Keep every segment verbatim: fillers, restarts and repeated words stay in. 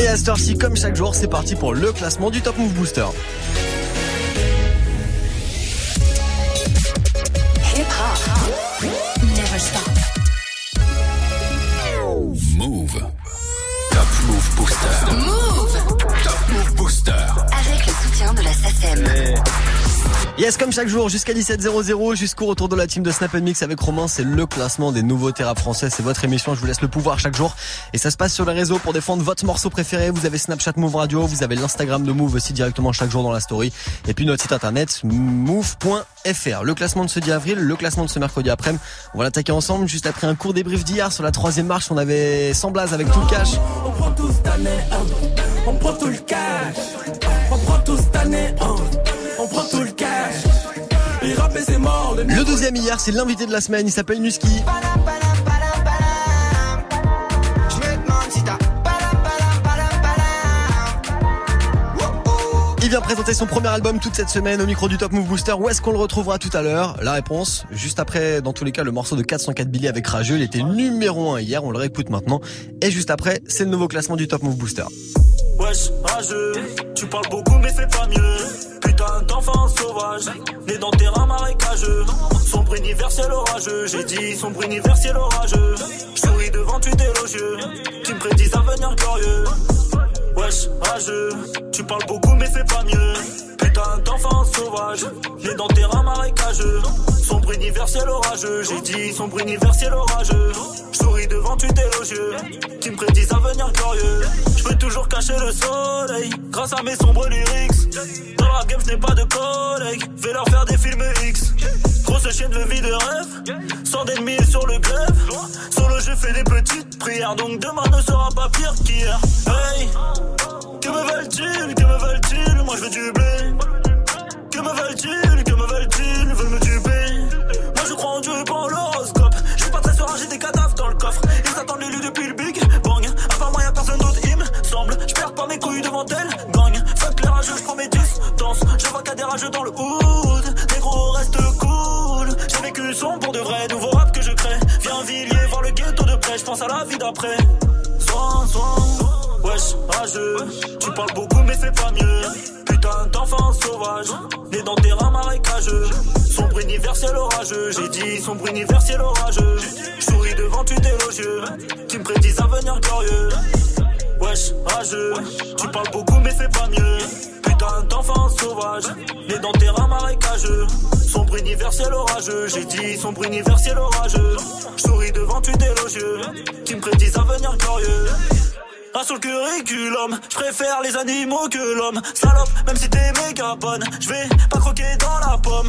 Et à cette heure-ci, comme chaque jour, c'est parti pour le classement du Top Mouv' Booster. Move. Top Mouv' Booster. Move. Top Mouv' Booster. Avec le soutien de la S A C E M. Et... Yes, comme chaque jour, jusqu'à dix-sept heures, jusqu'au retour de la team de Snap Mix avec Romain, c'est le classement des nouveautés rap français. C'est votre émission, je vous laisse le pouvoir chaque jour. Et ça se passe sur les réseaux pour défendre votre morceau préféré. Vous avez Snapchat Move Radio, vous avez l'Instagram de Move aussi directement chaque jour dans la story. Et puis notre site internet, move point f r. Le classement de ce dix avril, le classement de ce mercredi après-midi. On va l'attaquer ensemble juste après un court débrief d'hier sur la troisième marche. On avait Sans Blaze avec tout le cash. On prend tout cette année, on prend tout le cash. On prend tout cette année, on prend tout le cash. Le deuxième hier, c'est l'invité de la semaine, il s'appelle Nuski. Il vient présenter son premier album toute cette semaine au micro du Top Mouv' Booster. Où est-ce qu'on le retrouvera tout à l'heure? La réponse, juste après, dans tous les cas, le morceau de quatre cent quatre Billy avec Rageux. Il était numéro un hier, on le réécoute maintenant. Et juste après, c'est le nouveau classement du Top Mouv' Booster. Wesh, Rageux, tu parles beaucoup mais c'est pas mieux. Putain d'enfant sauvage, né dans terrain marécageux. Sombre universel orageux, j'ai dit sombre universel orageux. Je souris devant tu délogieux, tu me prédis un avenir glorieux. Wesh, Rageux, tu parles beaucoup mais c'est pas mieux. Putain d'enfant sauvage, né dans terrain marécageux. Sombre universel orageux, j'ai dit sombre universel orageux. Je souris devant tu délogieux, tu me prédis un avenir glorieux. Je veux toujours cacher le soleil, grâce à mes sombres lyrics. Dans la game je n'ai pas de collègues, vais leur faire des films X. Grosse chaîne de vie de rêve, sans d'ennemis sur le glaive. Solo je fais des petites prières, donc demain ne sera pas pire qu'hier. Hey, que me veulent-ils, que me veulent-ils, moi je veux du blé. Que me veulent-ils, que me veulent-ils, veulent me tuer. Moi je crois en Dieu et pas en l'horoscope. Je suis pas très serein, j'ai des cadavres dans le coffre. Ils attendent l'élu depuis le Big Bang. Avant moi y'a personne d'autre, il me semble. Je perds pas mes couilles devant elle, gang. Fuck les rageux, je prends mes distances. Je vois qu'à des rageux dans le hood. Les gros restent cool. J'ai vécu sombre pour de vrai, nouveau rap que je crée. Viens Villiers, voir le ghetto de près. Je pense à la vie d'après. Soin, soin, wesh, rageux. Tu parles beaucoup mais c'est pas mieux. Putain d'enfant sauvage, né dans terrain marécageux. Sombre universel orageux, j'ai dit sombre universel orageux. Je souris devant tu délogieux, qui me prédis un avenir glorieux. Wesh, rageux, tu parles beaucoup mais c'est pas mieux. Putain d'enfant sauvage, né dans terrain marécageux. Sombre universel orageux, j'ai dit sombre universel orageux. Je souris devant tu délogieux, qui me prédis un avenir glorieux. Ah sur le curriculum, je préfère les animaux que l'homme. Salope, même si t'es méga bonne, je vais pas croquer dans la pomme.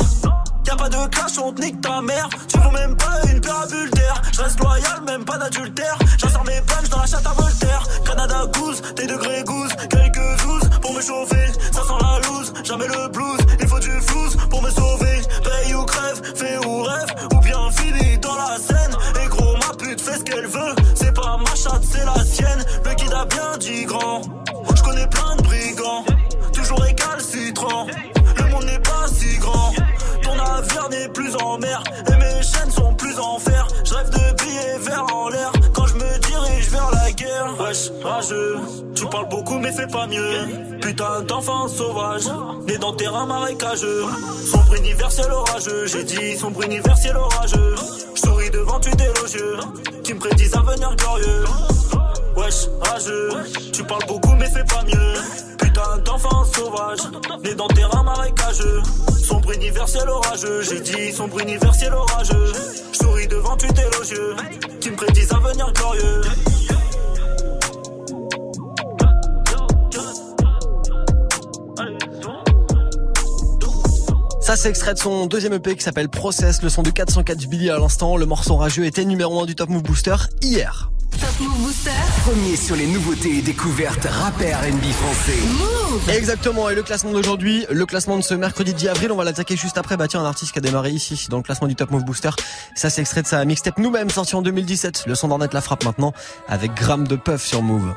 Y'a pas de clash, on te nique ta mère. Tu vaux même pas une paire à bulles d'air. Je reste loyal, même pas d'adultère. J'insère mes punches dans la chatte à Voltaire. Canada Goose, tes degrés goose. Quelques douze pour me chauffer. Ça sent la loose, jamais le blues. Il faut du flouze pour me sauver. Veille ou crève, fais ou rêve. Ou bien fini dans la scène. Et gros, ma pute fait ce qu'elle veut. C'est pas ma chatte, c'est la sienne. Le guide a bien dit grand. Je connais plein de brigands, toujours récalcitrants. Le monde n'est pas si grand. Ton navire n'est plus en mer, et mes chaînes sont plus en fer. Je rêve de billets verts en l'air, quand je me dirige vers la guerre. Wesh, rageux, tu parles beaucoup mais c'est pas mieux. Putain d'enfant sauvage, né dans terrain marécageux. Sombre universel orageux, j'ai dit sombre universel orageux. Je souris devant tu délogieux, qui me prédisent un avenir glorieux. Wesh, rageux, tu parles beaucoup mais c'est pas mieux. Putain d'enfant sauvage, né dans terrain marécageux. Sombre universel orageux, j'ai dit sombre universel orageux. Je souris devant tu délogieux, qui me prédisent un avenir glorieux. Ça c'est extrait de son deuxième E P qui s'appelle Process, le son de quatre cent quatre Billy à l'instant. Le morceau rageux était numéro un du Top Mouv' Booster hier. Top Mouv' Booster. Premier sur les nouveautés et découvertes rappeurs R and B français. Move. Exactement, et le classement d'aujourd'hui, le classement de ce mercredi dix avril, on va l'attaquer juste après. Bah tiens, un artiste qui a démarré ici dans le classement du Top Mouv' Booster. Ça c'est extrait de sa mixtape nous-mêmes sorti en deux mille dix-sept. Le son d'Ornette la frappe maintenant avec Gramme de Peuf sur Move.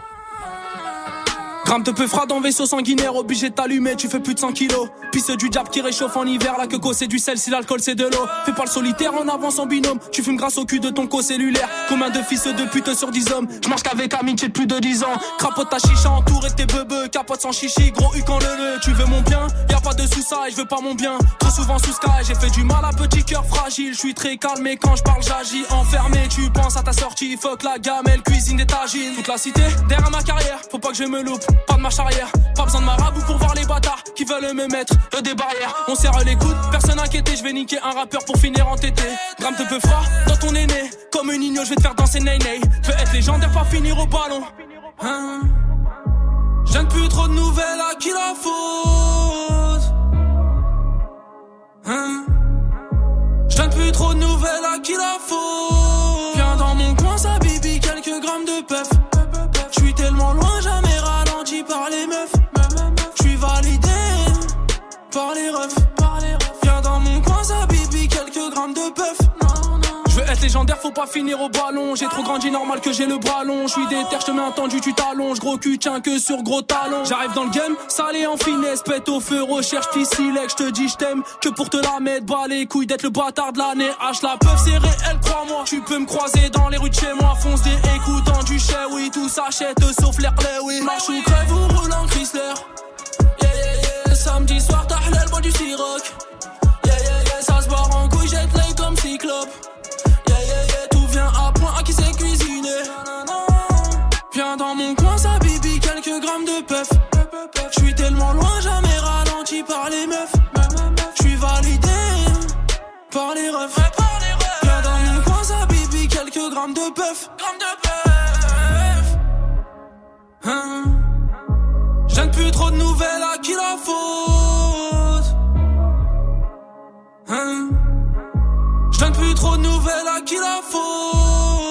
Gramme de Peuf fera dans vaisseau sanguinaire, obligé de t'allumer, tu fais plus de cent kilos. Puis c'est du diable qui réchauffe en hiver, la coco c'est du sel, si l'alcool c'est de l'eau. Fais pas le solitaire en avance en binôme, tu fumes grâce au cul de ton co-cellulaire. Combien de fils de pute sur dix hommes, j'marche qu'avec Amitié de plus de dix ans. Crapote ta chicha, entouré de tes beubeux, capote sans chichi, gros U quand le le. Tu veux mon bien, y'a pas de sous-ça et je veux pas mon bien. Trop souvent sous sky, j'ai fait du mal à petit cœur fragile, je suis très calme et quand je parle j'agis. Enfermé, tu penses à ta sortie, fuck la gamelle, cuisine des tagines. Toute la cité, derrière ma carrière, faut pas que je me loupe, pas de marche arrière. Pas besoin de marabout pour voir les bâtards qui veulent me mettre des barrières. On serre les coudes, personne inquiété, je vais niquer un rappeur pour finir entêté. Gramme de Peuf fera dans ton aîné, comme une igno je vais te faire danser nay-nay. Veux être légendaire, pas finir au ballon, hein. Je donne plus trop de nouvelles à qui la faute, hein. Je donne plus trop de nouvelles à qui la faute. Viens dans mon coin, ça bibi quelques grammes de peuf. Je suis tellement loin, jamais ralenti par les meufs. Je suis validé par les refs. Viens dans mon coin, ça bibi quelques grammes de peuf. Je veux être légendaire, faut pas finir au ballon. J'ai trop grandi, normal que j'ai le bras long. Je suis déter, je te mets un tendu, tu t'allonges. Gros cul, tiens que sur gros talons. J'arrive dans le game, salé en finesse. Pète au feu, recherche ici, lec, je te dis je t'aime. Que pour te la mettre, bas les couilles d'être le bâtard de l'année. H la peuf, c'est réel, crois-moi. Tu peux me croiser dans les rues de chez moi. Fonce des écoutants du chais, oui. Tout s'achète, sauf l'air play, oui. Marche ou crève ou roule en Chrysler. Yeah, yeah, yeah. Samedi soir, t'as halal, bois du siroc. Yeah, yeah, yeah. Ça se barre en couille, jette l'œil comme cyclope. Qui s'est cuisiné. Viens dans mon coin, ça bibi quelques grammes de peuf. Je suis tellement loin, jamais ralenti par les meufs. Je suis validé par les refs. Viens dans mon coin, ça bibi quelques grammes de peuf. Hein? Je donne plus trop de nouvelles à qui la faute, hein? Je donne plus trop de nouvelles à qui la faute.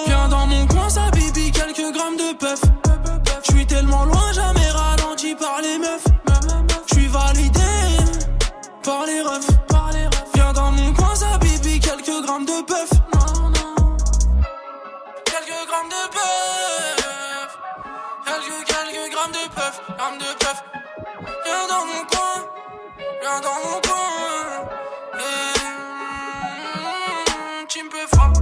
Viens dans mon coin, ça bibi quelques grammes de peuf. Je suis tellement loin, jamais ralenti par les meufs. Je suis validé par les refs. Viens dans mon coin, ça bibi quelques grammes de peuf. Quelques grammes de peuf. Quelques, quelques grammes de peuf. Grammes de peuf. Viens dans mon coin. Viens dans mon coin. Et tu me peux frapper.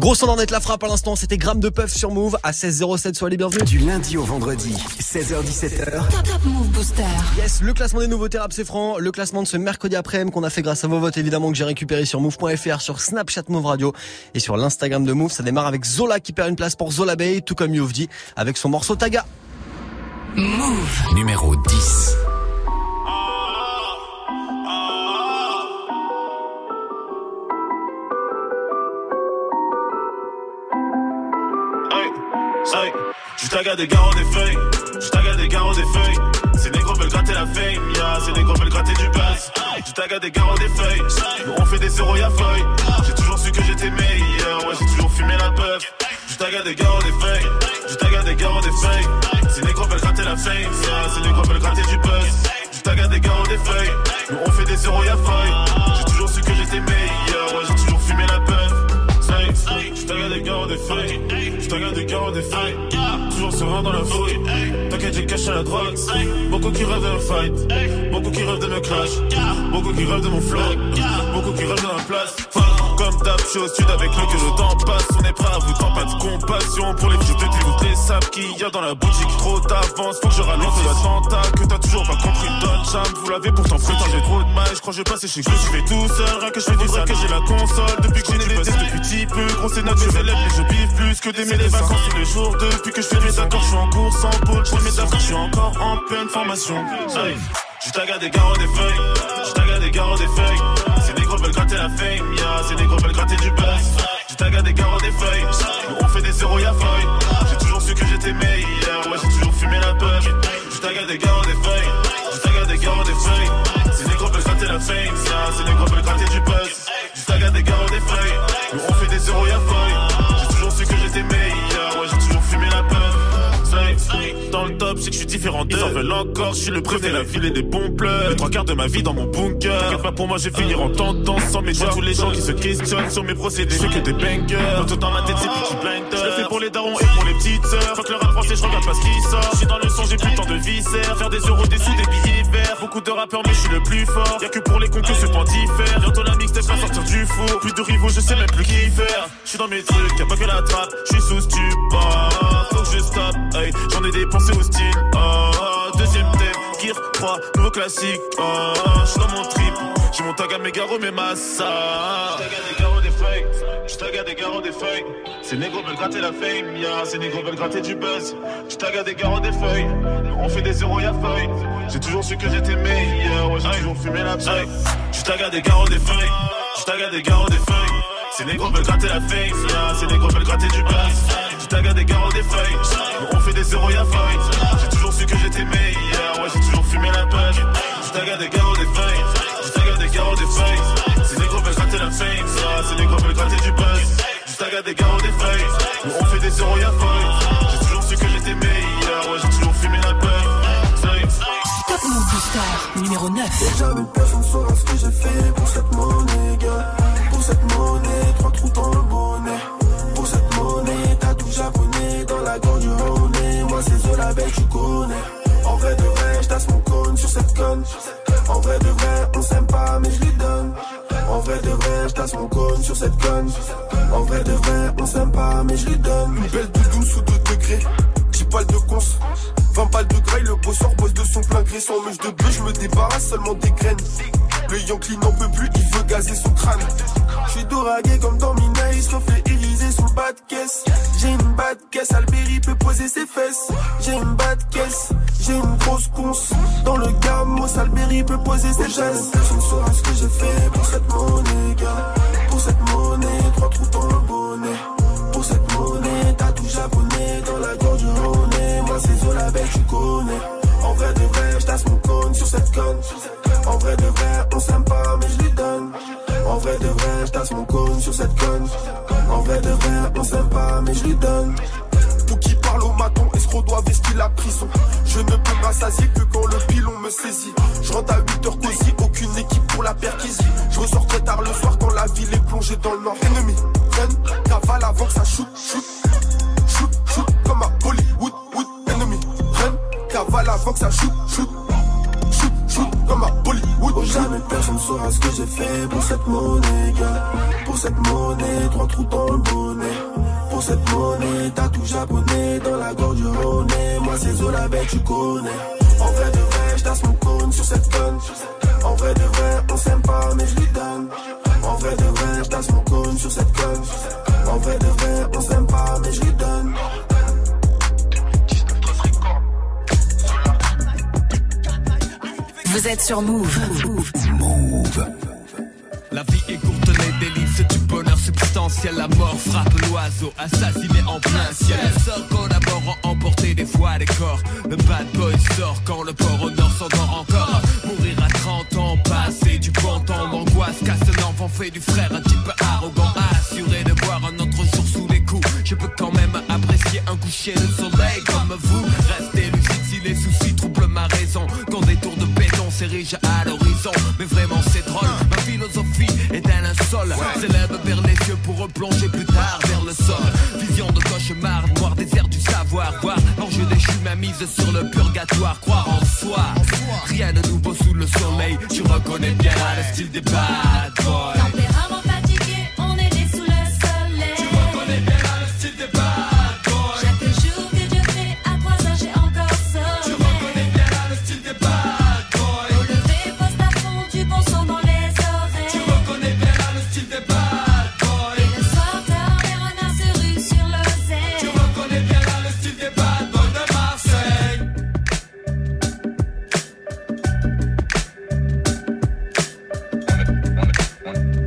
Gros son d'en être la frappe à l'instant, c'était Gramme de Peuf sur Move à seize heures sept, soyez les bienvenus. Du lundi au vendredi, seize heures dix-sept heures. Top, top Mouv' Booster. Yes, le classement des nouveautés rap c'est franc, le classement de ce mercredi après-midi qu'on a fait grâce à vos votes évidemment que j'ai récupéré sur move point f r, sur Snapchat Move Radio et sur l'Instagram de Move. Ça démarre avec Zola qui perd une place pour Zola Bay, tout comme Youv Dit avec son morceau Taga. Move numéro dix. Hey, je taga des garros des feuilles, je taga des garros des feuilles. C'est des gros veulent gratter la fame, yeah, c'est des gros veulent gratter du buzz. Je taga des garros des feuilles, nous on fait des zéros y'a feuille. J'ai toujours su que j'étais meilleur, ouais j'ai toujours fumé la bœuf. Je taga des garros des feuilles, je taga des garros des feuilles. C'est des gros veulent gratter la fame, yeah, c'est des gros veulent gratter du buzz. Je taga des garros des feuilles, nous on fait des zéros y'a feuille. J'ai toujours su que j'étais meilleur, ouais j'ai toujours fumé la bœuf. Je taga des garros des feuilles, je taga des garros des feuilles. Toujours serein dans la fouille, t'inquiète j'ai caché la drogue. Beaucoup qui rêvent d'un fight, beaucoup qui rêvent de me clash. Beaucoup qui rêvent de mon flow, beaucoup qui rêvent de ma place. Comme d'hab, je suis au sud avec le que je t'en passe. On est prêt à vous tendre, pas de compassion pour les vieux de toutes les sables qu'il y a dans la boutique. Trop d'avance, faut que je ralente l'attentat que t'as toujours pas compris. Donne jam, vous l'avez pourtant prétendu. J'ai trop de mal, je crois que je vais passer chez vous. Je fais tout seul, rien que je fais du sale. Que j'ai la console depuis que j'ai les tests depuis petit peu. Gros c'est notre des élèves, mais je biffe plus que des mêlées vacances. Tous les jours depuis que je fais mes accords, je suis en course en boule. Je fais mes accords, je suis encore en pleine formation. Je taga des garros des feuilles, je taga des garros des feuilles. C'est des gros veulent gratter la fame, yeah, c'est des gros veulent gratter du buzz. Je taga des garros des feuilles, nous on fait des zéros y'a feuille. J'ai toujours su que j'étais meilleur, ouais j'ai toujours fumé la peur. Je taga des garros des feuilles, je taga des garros des feuilles. C'est des gros veulent gratter la fame, yeah, c'est des gros veulent gratter du buzz. Je taga des garros des feuilles, nous on fait des zéros y'a feuille. J'ai toujours su que j'étais meilleur, ouais j'ai toujours fumé la peur. Dans le top, c'est que je suis différent d'eux. Ils en veulent encore, je suis le préfet, la ville et des bons pleurs. Les trois quarts de ma vie dans mon bunker. T'inquiète pas pour moi, je vais finir en tentant sans mes doigts. Tous les gens qui se questionnent sur mes procédés, c'est que des bangers. Quand tout dans ma tête, c'est plus blinder. Je le fais pour les darons et pour les petites sœurs. Faut que le rap français, je regarde pas ce qui sort. Je suis dans le sang, j'ai plus tant de viscères. Faire des euros, des sous, des billets verts. Beaucoup de rappeurs, mais je suis le plus fort. Y'a que pour les cons que ce pantifère. Bientôt la mixtape va sortir du four. Plus de rivaux, je sais même plus qui faire. Je suis dans mes trucs, y'a pas que la trappe. Je suis sous stupor. Faut que je stoppe, hey. J'en ai dépensé au style. Oh, deuxième thème, Gear trois, nouveau classique. Oh, j'suis dans mon trip. J'ai mon tag à mes garros, mes massas. J'tag à des garros, des feuilles. J'tag à des garros, des feuilles. Ces négros veulent gratter la fame, yeah. Ces négros veulent gratter du buzz. J'tag à des garros, des feuilles. On fait des zéros, y'a feuille. J'ai toujours su que j'étais meilleur. Ouais, j'ai hey. toujours fumé la pipe. J'tag à des garros, des feuilles. J'tag à des garros, des feuilles. Ces négros veulent gratter la fame, yeah. Ces négros veulent gratter du buzz. J'tag à des garros, des feuilles. On fait des zéros, y'a feuille. J'ai toujours su que j'étais meilleur. Ouais, j'ai toujours fumé la pipe. J'tag à des garros, des feuilles. Des garros, des feuilles. Ces négros veulent gratter la fame, yeah. Ces négros veulent gratter du buzz. Du tag à des garros, des feuilles. Où on fait des zéros, y'a feuille. J'ai toujours su que j'étais meilleur. Ouais, j'ai toujours fumé la peine. Top Mouv' Booster, numéro neuf. Déjà une personne saura ce que j'ai fait pour cette monnaie, gars. Pour cette monnaie, trois trous dans le bonnet. Pour cette monnaie, t'as tout japonais dans la gorge du Romain. Moi, c'est Zola, belle, tu connais. En vrai de vrai, j'tasse mon cône sur cette conne. En vrai de vrai, on s'aime pas mais je lui donne. En vrai de vrai, je tasse mon cône sur cette conne. En vrai de vrai, on s'aime pas mais je lui donne. Une belle de douce ou de degrés, dix balles de cons, vingt balles de graille, le beau sort bosse de son plein gré. Sans mèche de bleu, je me débarrasse seulement des graines. Le Yankee n'en peut plus, il veut gazer son crâne. Je suis doragué comme dans Mina, il se refait irisé sous le bas de caisse. J'ai une bas de caisse, Albéry peut poser ses fesses. J'ai une bas de caisse, j'ai une grosse conce. Dans le gamos, Albéry peut poser ses gestes. Personne saura ce que j'ai fait pour cette monnaie, gars. Pour cette monnaie, trois trous dans le bonnet. Pour cette monnaie, t'as tout japonais dans la gorge du Roné. Moi c'est Zola, belle, tu connais. En vrai de vrai, j'tasse mon cône sur cette conne. En vrai de vrai, on s'aime pas mais je lui donne. En vrai de vrai, je tasse mon cône sur cette conne. En vrai de vrai, on s'aime pas mais je lui donne. Pour qui parle au maton, escroc doit vestir la prison. Je ne peux m'assasier que quand le pilon me saisit. Je rentre à huit heures cosy, aucune équipe pour la perquisie. Je ressors très tard le soir quand la ville est plongée dans le nord. Ennemi, run, cavale avant que ça shoot, shoot. Shoot, shoot, comme à Hollywood, wood. Ennemi, run, cavale avant que ça shoot, shoot. Comme à Bollywood. Oh, jamais personne saura ce que j'ai fait pour cette monnaie, gars. Pour cette monnaie, trois trous dans le bonnet. Pour cette monnaie, t'as tout japonais dans la gorge du Roné. Moi c'est Zola, bête, tu connais. En vrai de vrai, j'tasse mon cône sur cette conne. En vrai de vrai, on s'aime pas mais je lui donne. En vrai de vrai, j'tasse mon cône sur cette conne. En vrai de vrai, on s'aime pas mais je lui donne. Vous êtes sur Move. Move. Move. La vie est courte, les délices du bonheur substantiel. La mort frappe l'oiseau, assassiné en plein ciel. Elle sort collaborant, emporter des fois des corps. Le bad boy sort quand le port au nord s'endort encore. Mourir à trente ans, passer du bon temps. L'angoisse casse un enfant, fait du frère un type arrogant. Assuré de voir un autre jour sous les coups. Je peux quand même apprécier un coucher de soleil comme vous. Restez lucide si les soucis troublent ma raison. Quand des tours de s'érige à l'horizon, mais vraiment c'est drôle. Ma philosophie est un linceul, ouais. S'élève vers les cieux pour replonger plus tard vers le sol. Vision de cauchemar, noir désert du savoir. Voir l'enjeu déchu, ma mise sur le purgatoire. Croire en soi, rien de nouveau sous le soleil. Tu reconnais bien le style des bad boys. Tempérament fatigué, on est né sous le soleil. Tu reconnais bien le style des bad boys. One.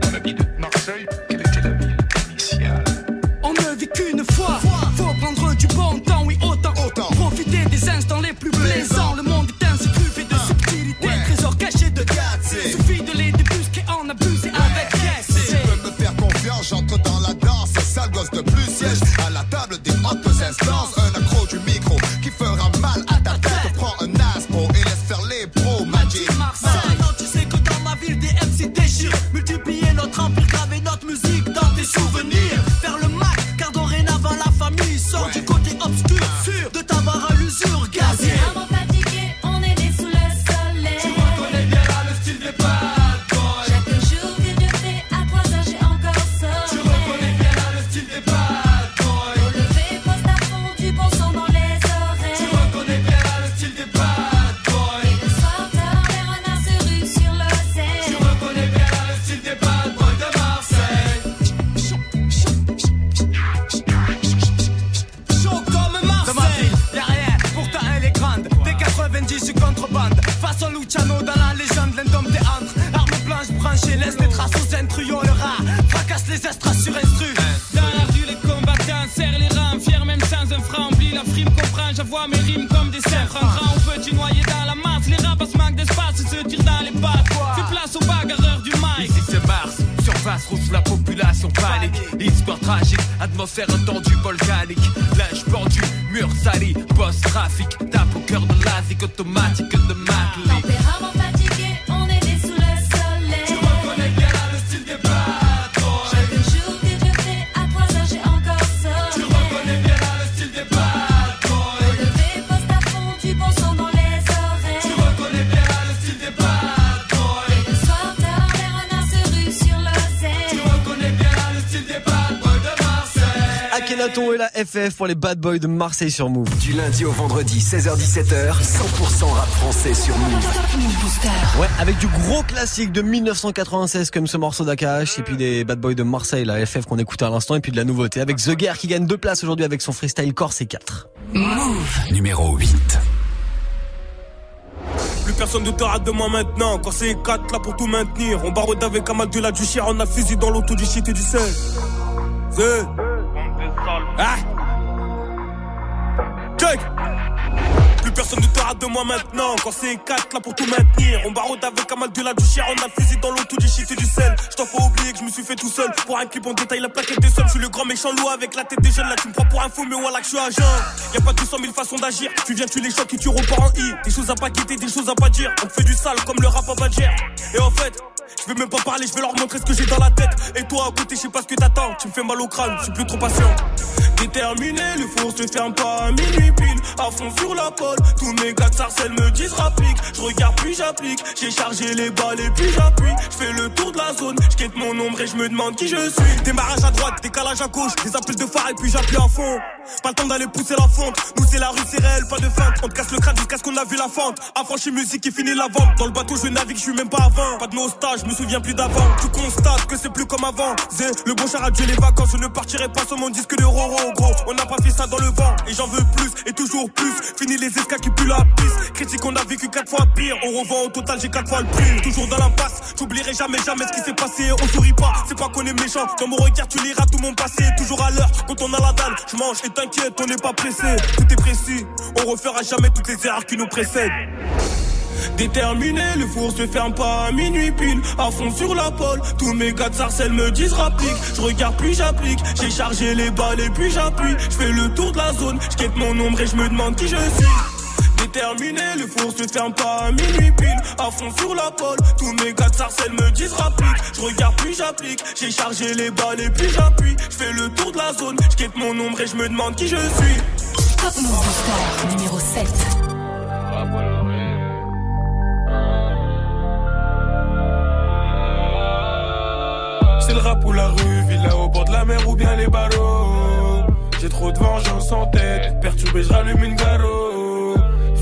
je vois mes rimes comme des sèvres. Un grand petit noyé dans la masse. Les rapaces manquent d'espace et se tirent dans les pattes. Fais place aux bagarreurs du mic. Ici c'est Mars, surface rouge, la population panique. Histoire tragique, atmosphère tendue, volcanique. Linge pendu, mur sali, boss trafic. Tape au cœur de l'asique, automatique de Maclay. Tempérament fatigué, on est né sous le soleil. Tu reconnais qu'il y a là le style des bars. Kenaton et la F F pour les Bad Boys de Marseille sur Move. Du lundi au vendredi, seize heures dix-sept heures, cent pour cent rap français sur Move. Ouais, avec du gros classique de dix-neuf cent quatre-vingt-seize comme ce morceau d'A K H, et puis des Bad Boys de Marseille, la F F qu'on écoute à l'instant, et puis de la nouveauté avec The Guer qui gagne deux places aujourd'hui avec son freestyle Corse et quatre. Move numéro huit. Plus personne ne te rate de moi maintenant. Corse et quatre là pour tout maintenir. On barode avec un mal de la du chien, on a fusil dans l'auto du shit et du sel. C'est... Ah check. Plus personne ne te rate de moi maintenant. Quand c'est quatre là pour tout maintenir. On barode avec un mal de la du chien. On a fusil dans l'eau, tout du shit et du sel. Je t'en fais oublier que je me suis fait tout seul. Pour un clip on détaille la plaquette des sommes. Je suis le grand méchant loup avec la tête des jeunes. Là tu me prends pour un fou mais voilà que je suis agent. Y'a pas deux cent mille façons d'agir. Tu viens tu les chocs et tu repars en I. Des choses à pas quitter, des choses à pas dire. On fait du sale comme le rap à Badger. Et en fait je vais même pas parler, je vais leur montrer ce que j'ai dans la tête. Et toi à côté, je sais pas ce que t'attends. Tu me fais mal au crâne, je suis plus trop patient. Déterminé, le four se ferme pas à minuit pile. À fond sur la pole, tous mes gars de Sarcelles me disent rapplique. Je regarde puis j'applique, j'ai chargé les balles et puis j'appuie. Je fais le tour de la zone, je quête mon ombre et je me demande qui je suis. Démarrage à droite, décalage à gauche, des appels de phare et puis j'appuie à fond. Pas le temps d'aller pousser la fonte, nous c'est la rue, c'est réel, pas de feinte. On te casse le crâne jusqu'à ce qu'on a vu la fente. Affranchi musique et fini la vente. Dans le bateau je navigue, je suis même pas à vingt. Pas de nos stages, je me souviens plus d'avant. Tu constates que c'est plus comme avant. Zé, le bon char a tué les vacances. Je ne partirai pas sur mon disque de Roro. Gros, on n'a pas fait ça dans le vent. Et j'en veux plus, et toujours plus. Fini les escas qui puent la piste. Critique, on a vécu quatre fois pire. On revend au total, j'ai quatre fois le prix. Toujours dans l'impasse, j'oublierai jamais, jamais ce qui s'est passé. On sourit pas, c'est pas qu'on est méchant. Dans mon regard, tu liras tout mon passé. Toujours à l'heure, quand on a la dalle, je mange. Et t'inquiète, on n'est pas pressé. Tout est précis, on refera jamais toutes les erreurs qui nous précèdent. Déterminé, le four se ferme pas à minuit pile. À fond sur la pole, tous mes gars de Sarcelles me disent rapplique. Je regarde puis j'applique, j'ai chargé les balles et puis j'appuie. Je fais le tour de la zone, je quête mon ombre et je me demande qui je suis. Déterminé, le four se ferme pas à minuit pile. À fond sur la pole, tous mes gars de Sarcelles me disent rapplique. Je regarde puis j'applique, j'ai chargé les balles et puis j'appuie. Je fais le tour de la zone, je quête mon ombre et je me demande qui je suis. Top Mouv' Booster numéro sept. Ah, voilà. C'est le rap ou la rue, villa au bord de la mer ou bien les barreaux. J'ai trop de vengeance en tête, perturbé j'rallume une garo.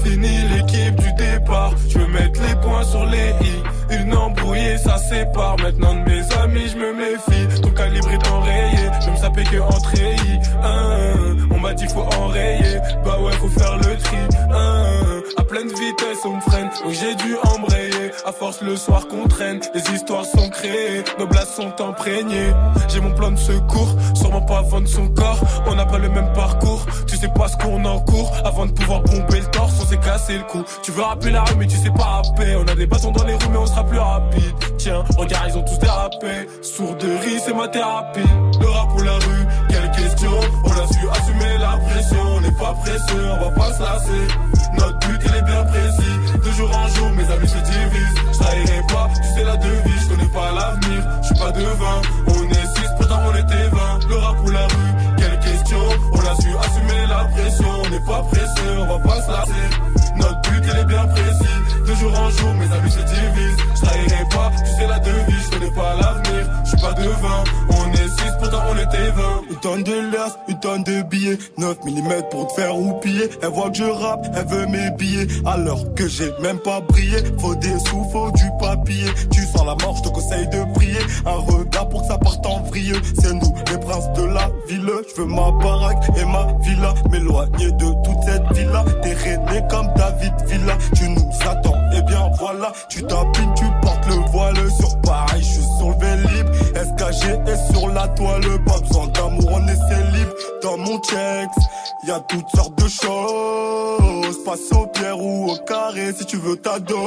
Fini l'équipe du départ, je veux mettre les points sur les i. Une embrouillée ça sépare, maintenant de mes amis je me méfie. Ton calibre est enrayé, je me sapais que en treillis. Hein, on m'a dit faut enrayer, bah ouais faut faire le tri. Hein, à pleine vitesse on me freine, donc j'ai dû embrayer. À force le soir qu'on traîne, les histoires sont créées, nos blagues sont imprégnées. J'ai mon plan de secours, sûrement pas avant de son corps. On n'a pas le même parcours, tu sais pas ce qu'on encourt. Avant de pouvoir bomber le torse, on s'est cassé le cou. Tu veux rapper la rue mais tu sais pas rapper. On a des bâtons dans les roues mais on sera plus rapide. Tiens, regarde ils ont tous dérapé. Sourderie c'est ma thérapie. Le rap ou la rue, quelle question. On a su assumer la pression. On n'est pas presseux, on va pas se lasser. Notre but il est bien précis. De jour en jour mes amis se divisent. Je trahirai pas, tu sais la devise, je connais pas l'avenir, je suis pas devin. On est six, pourtant on était vingt. Le rap ou la rue, quelle question. On a su assumer la pression. On n'est pas pressé, on va pas se lasser. Notre but il est bien précis. De jour en jour mes amis se divisent. Je trahirai pas, tu sais la devise, je connais pas l'avenir, je suis pas devin. On est six, pourtant on était vingt. Une tonne de l'as, une tonne de billets, neuf millimètres pour te faire roupiller. Elle voit que je rappe, elle veut mes billets. Alors que j'ai même pas brillé. Faut des sous, faut du papier. Tu sens la mort, je te conseille de prier. Un regard pour que ça parte en vrilleux. C'est nous, les princes de la ville. Je veux ma baraque et ma villa. M'éloigner de toute cette villa. T'es rené comme David Villa. Tu nous attends, et eh bien voilà. Tu tapines, tu portes le voile. Sur Paris, je suis sur le Vélib. S K G est sur la toile. Pas besoin d'amour, on est célib. Dans mon checks, Y'a toutes sortes de choses. Passe au pierre ou au carré si tu veux ta dose.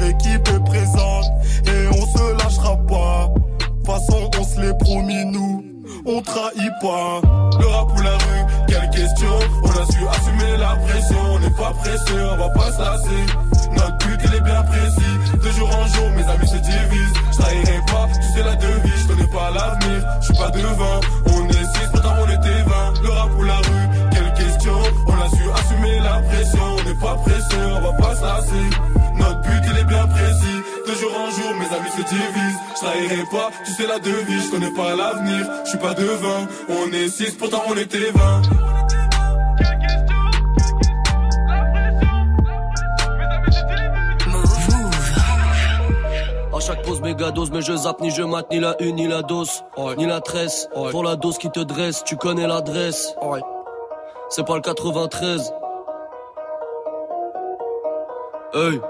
L'équipe est présente et on se lâchera pas. De toute façon on se l'est promis, nous on trahit pas. Le rap ou la rue, quelle question. On a su assumer la pression. On n'est pas pressé, on va pas se lasser. Notre but il est bien précis. De jour en jour mes amis se divisent. Je trahirai pas, tu sais la devise. Je connais pas l'avenir, je suis pas devin. On est six, pourtant on était vingt. Le rap ou la rue, quelle question. On a su assumer la pression. On n'est pas pressé, on va pas se lasser. Notre but il est bien précis. De jour en jour mes amis se divisent. Je trahirai pas, tu sais la devise. Je connais pas l'avenir, je suis pas devin. On est six, pourtant on était vingt. A chaque pause méga dose, mais je zappe, ni je mate, ni la une, ni la dose, ouais. Ni la tresse, ouais. Pour la dose qui te dresse, tu connais l'adresse, ouais. C'est pas le quatre-vingt-treize. Hey.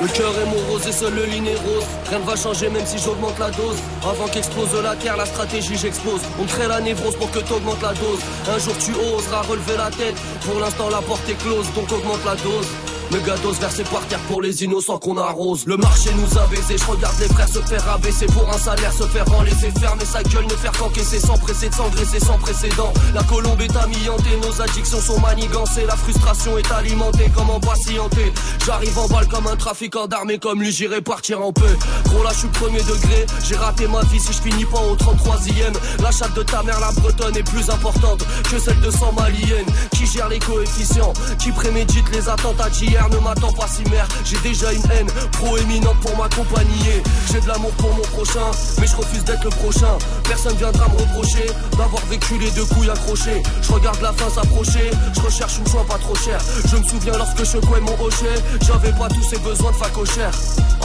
Le cœur est mon rose et seul le ligne est rose. Rien ne va changer même si j'augmente la dose. Avant qu'explose la guerre, la stratégie j'expose. On crée la névrose pour que t'augmentes la dose. Un jour tu oseras relever la tête. Pour l'instant la porte est close, donc augmente la dose. Mégadose versée par terre pour les innocents qu'on arrose. Le marché nous a baisé, je regarde les frères se faire abaisser. Pour un salaire se faire en laisser faire. Mais sa gueule ne faire qu'encaisser sans presser de s'engraisser sans précédent. La colombe est amiantée, nos addictions sont manigancées. La frustration est alimentée, comment patienter. J'arrive en balle comme un trafiquant d'armes et comme lui j'irai partir en paix. Gros là je suis premier degré, j'ai raté ma vie si je finis pas au trente-troisième. La chatte de ta mère la bretonne est plus importante que celle de cent maliennes. Qui gère les coefficients, qui prémédite les attentats d'hier. Ne m'attends pas si mère, j'ai déjà une haine proéminente pour m'accompagner. J'ai de l'amour pour mon prochain, mais je refuse d'être le prochain. Personne viendra me reprocher d'avoir vécu les deux couilles accrochées. Je regarde la fin s'approcher, je recherche une joie pas trop chère. Je me souviens lorsque je couais mon hochet, j'avais pas tous ces besoins de facochère.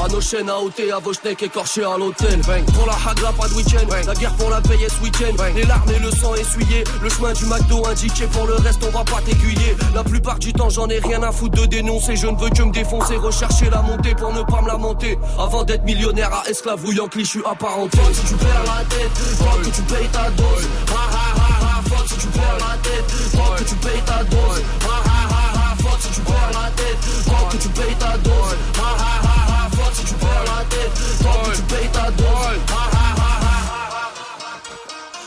À nos chaînes, à ôter, à vos chenèques écorchés à l'hôtel. Bang. Pour la hagra, pas de week-end. Bang. La guerre pour la paye est ce week-end. Bang. Les larmes et le sang essuyés, le chemin du McDo indiqué. Pour le reste, on va pas t'aiguiller. La plupart du temps, j'en ai rien à foutre de dénoncer. Et je ne veux que me défoncer, rechercher la montée pour ne pas me lamenter. Avant d'être millionnaire à esclavouillant, cliché apparenté. Fuck si tu perds la tête, fuck que tu payes ta dose. Ha ha ha ha, fuck si tu perds la tête, fuck que tu payes ta dose. Ha ha ha ha, fuck si tu perds la tête, fuck que tu payes ta dose. Ha ha ha ha, fuck si tu perds la tête, fuck que tu payes ta dose. Ha ha ha ha.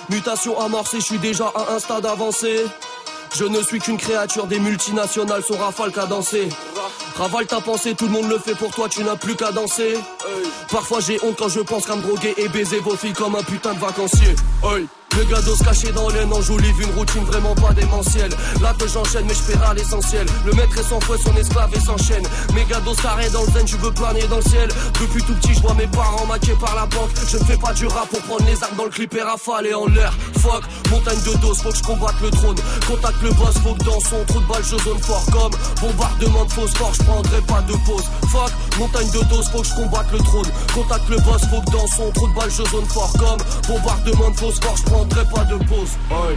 Mutation amorcée, je suis déjà à un stade avancé. Je ne suis qu'une créature des multinationales, son rafale qu'à danser. Ravale ta pensée, tout le monde le fait pour toi, tu n'as plus qu'à danser. Parfois j'ai honte quand je pense qu'à me droguer et baiser vos filles comme un putain de vacancier. Hey. Le gados caché dans l'aine, enjolive une routine vraiment pas démentielle. Là que j'enchaîne mais je à l'essentiel. Le maître est sans fouet, son esclave et s'enchaîne. Mes gados carrés dans le zen, je veux planer dans le ciel. Depuis tout petit je vois mes parents maqués par la banque. Je ne fais pas du rap pour prendre les armes dans le clip et rafaler en l'air. Fuck, montagne de doses, faut que je combatte le trône. Contacte le boss, faut que dans son trou de balle je zone fort. Comme bombardement de fausse corps, je prendrai pas de pause. Fuck, montagne de doses, faut que je combatte le trône. Contacte le boss, faut que dans son trou de balle je zone fort. Comme bombardement de fausse corps, je Entrez pas de pause. Aïe,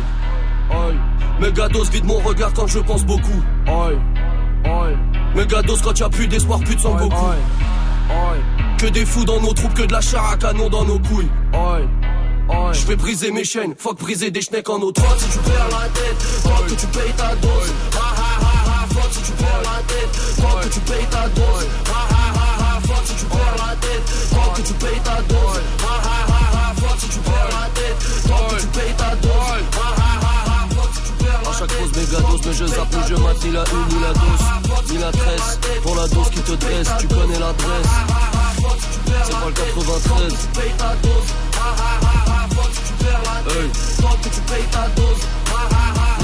aïe. Mégadose vide mon regard quand je pense beaucoup. Aïe, aïe. Mégadose quand y'a plus d'espoir, plus de sang beaucoup. Aïe, aïe. Que des fous dans nos troupes, que de la char à canon dans nos couilles. Aïe, aïe. Je vais briser mes chaînes, fuck briser des chenèques en nos troupes. Fuck si tu perds la tête, fuck que tu payes ta dose. Ha ha ha ha, fuck si tu perds la tête, fuck que tu payes ta dose. Ha ha ha ha, fuck si tu perds la tête, fuck que tu payes ta dose. Ha ha ha. Si tu perds la tête, tant que tu payes ta dose. A chaque pause méga dose, mais je zappe ou je mate ni la une, ni la dose, ni la tresse. Pour la dose qui te dresse, tu connais l'adresse. C'est pas le quatre-vingt-treize. Hey.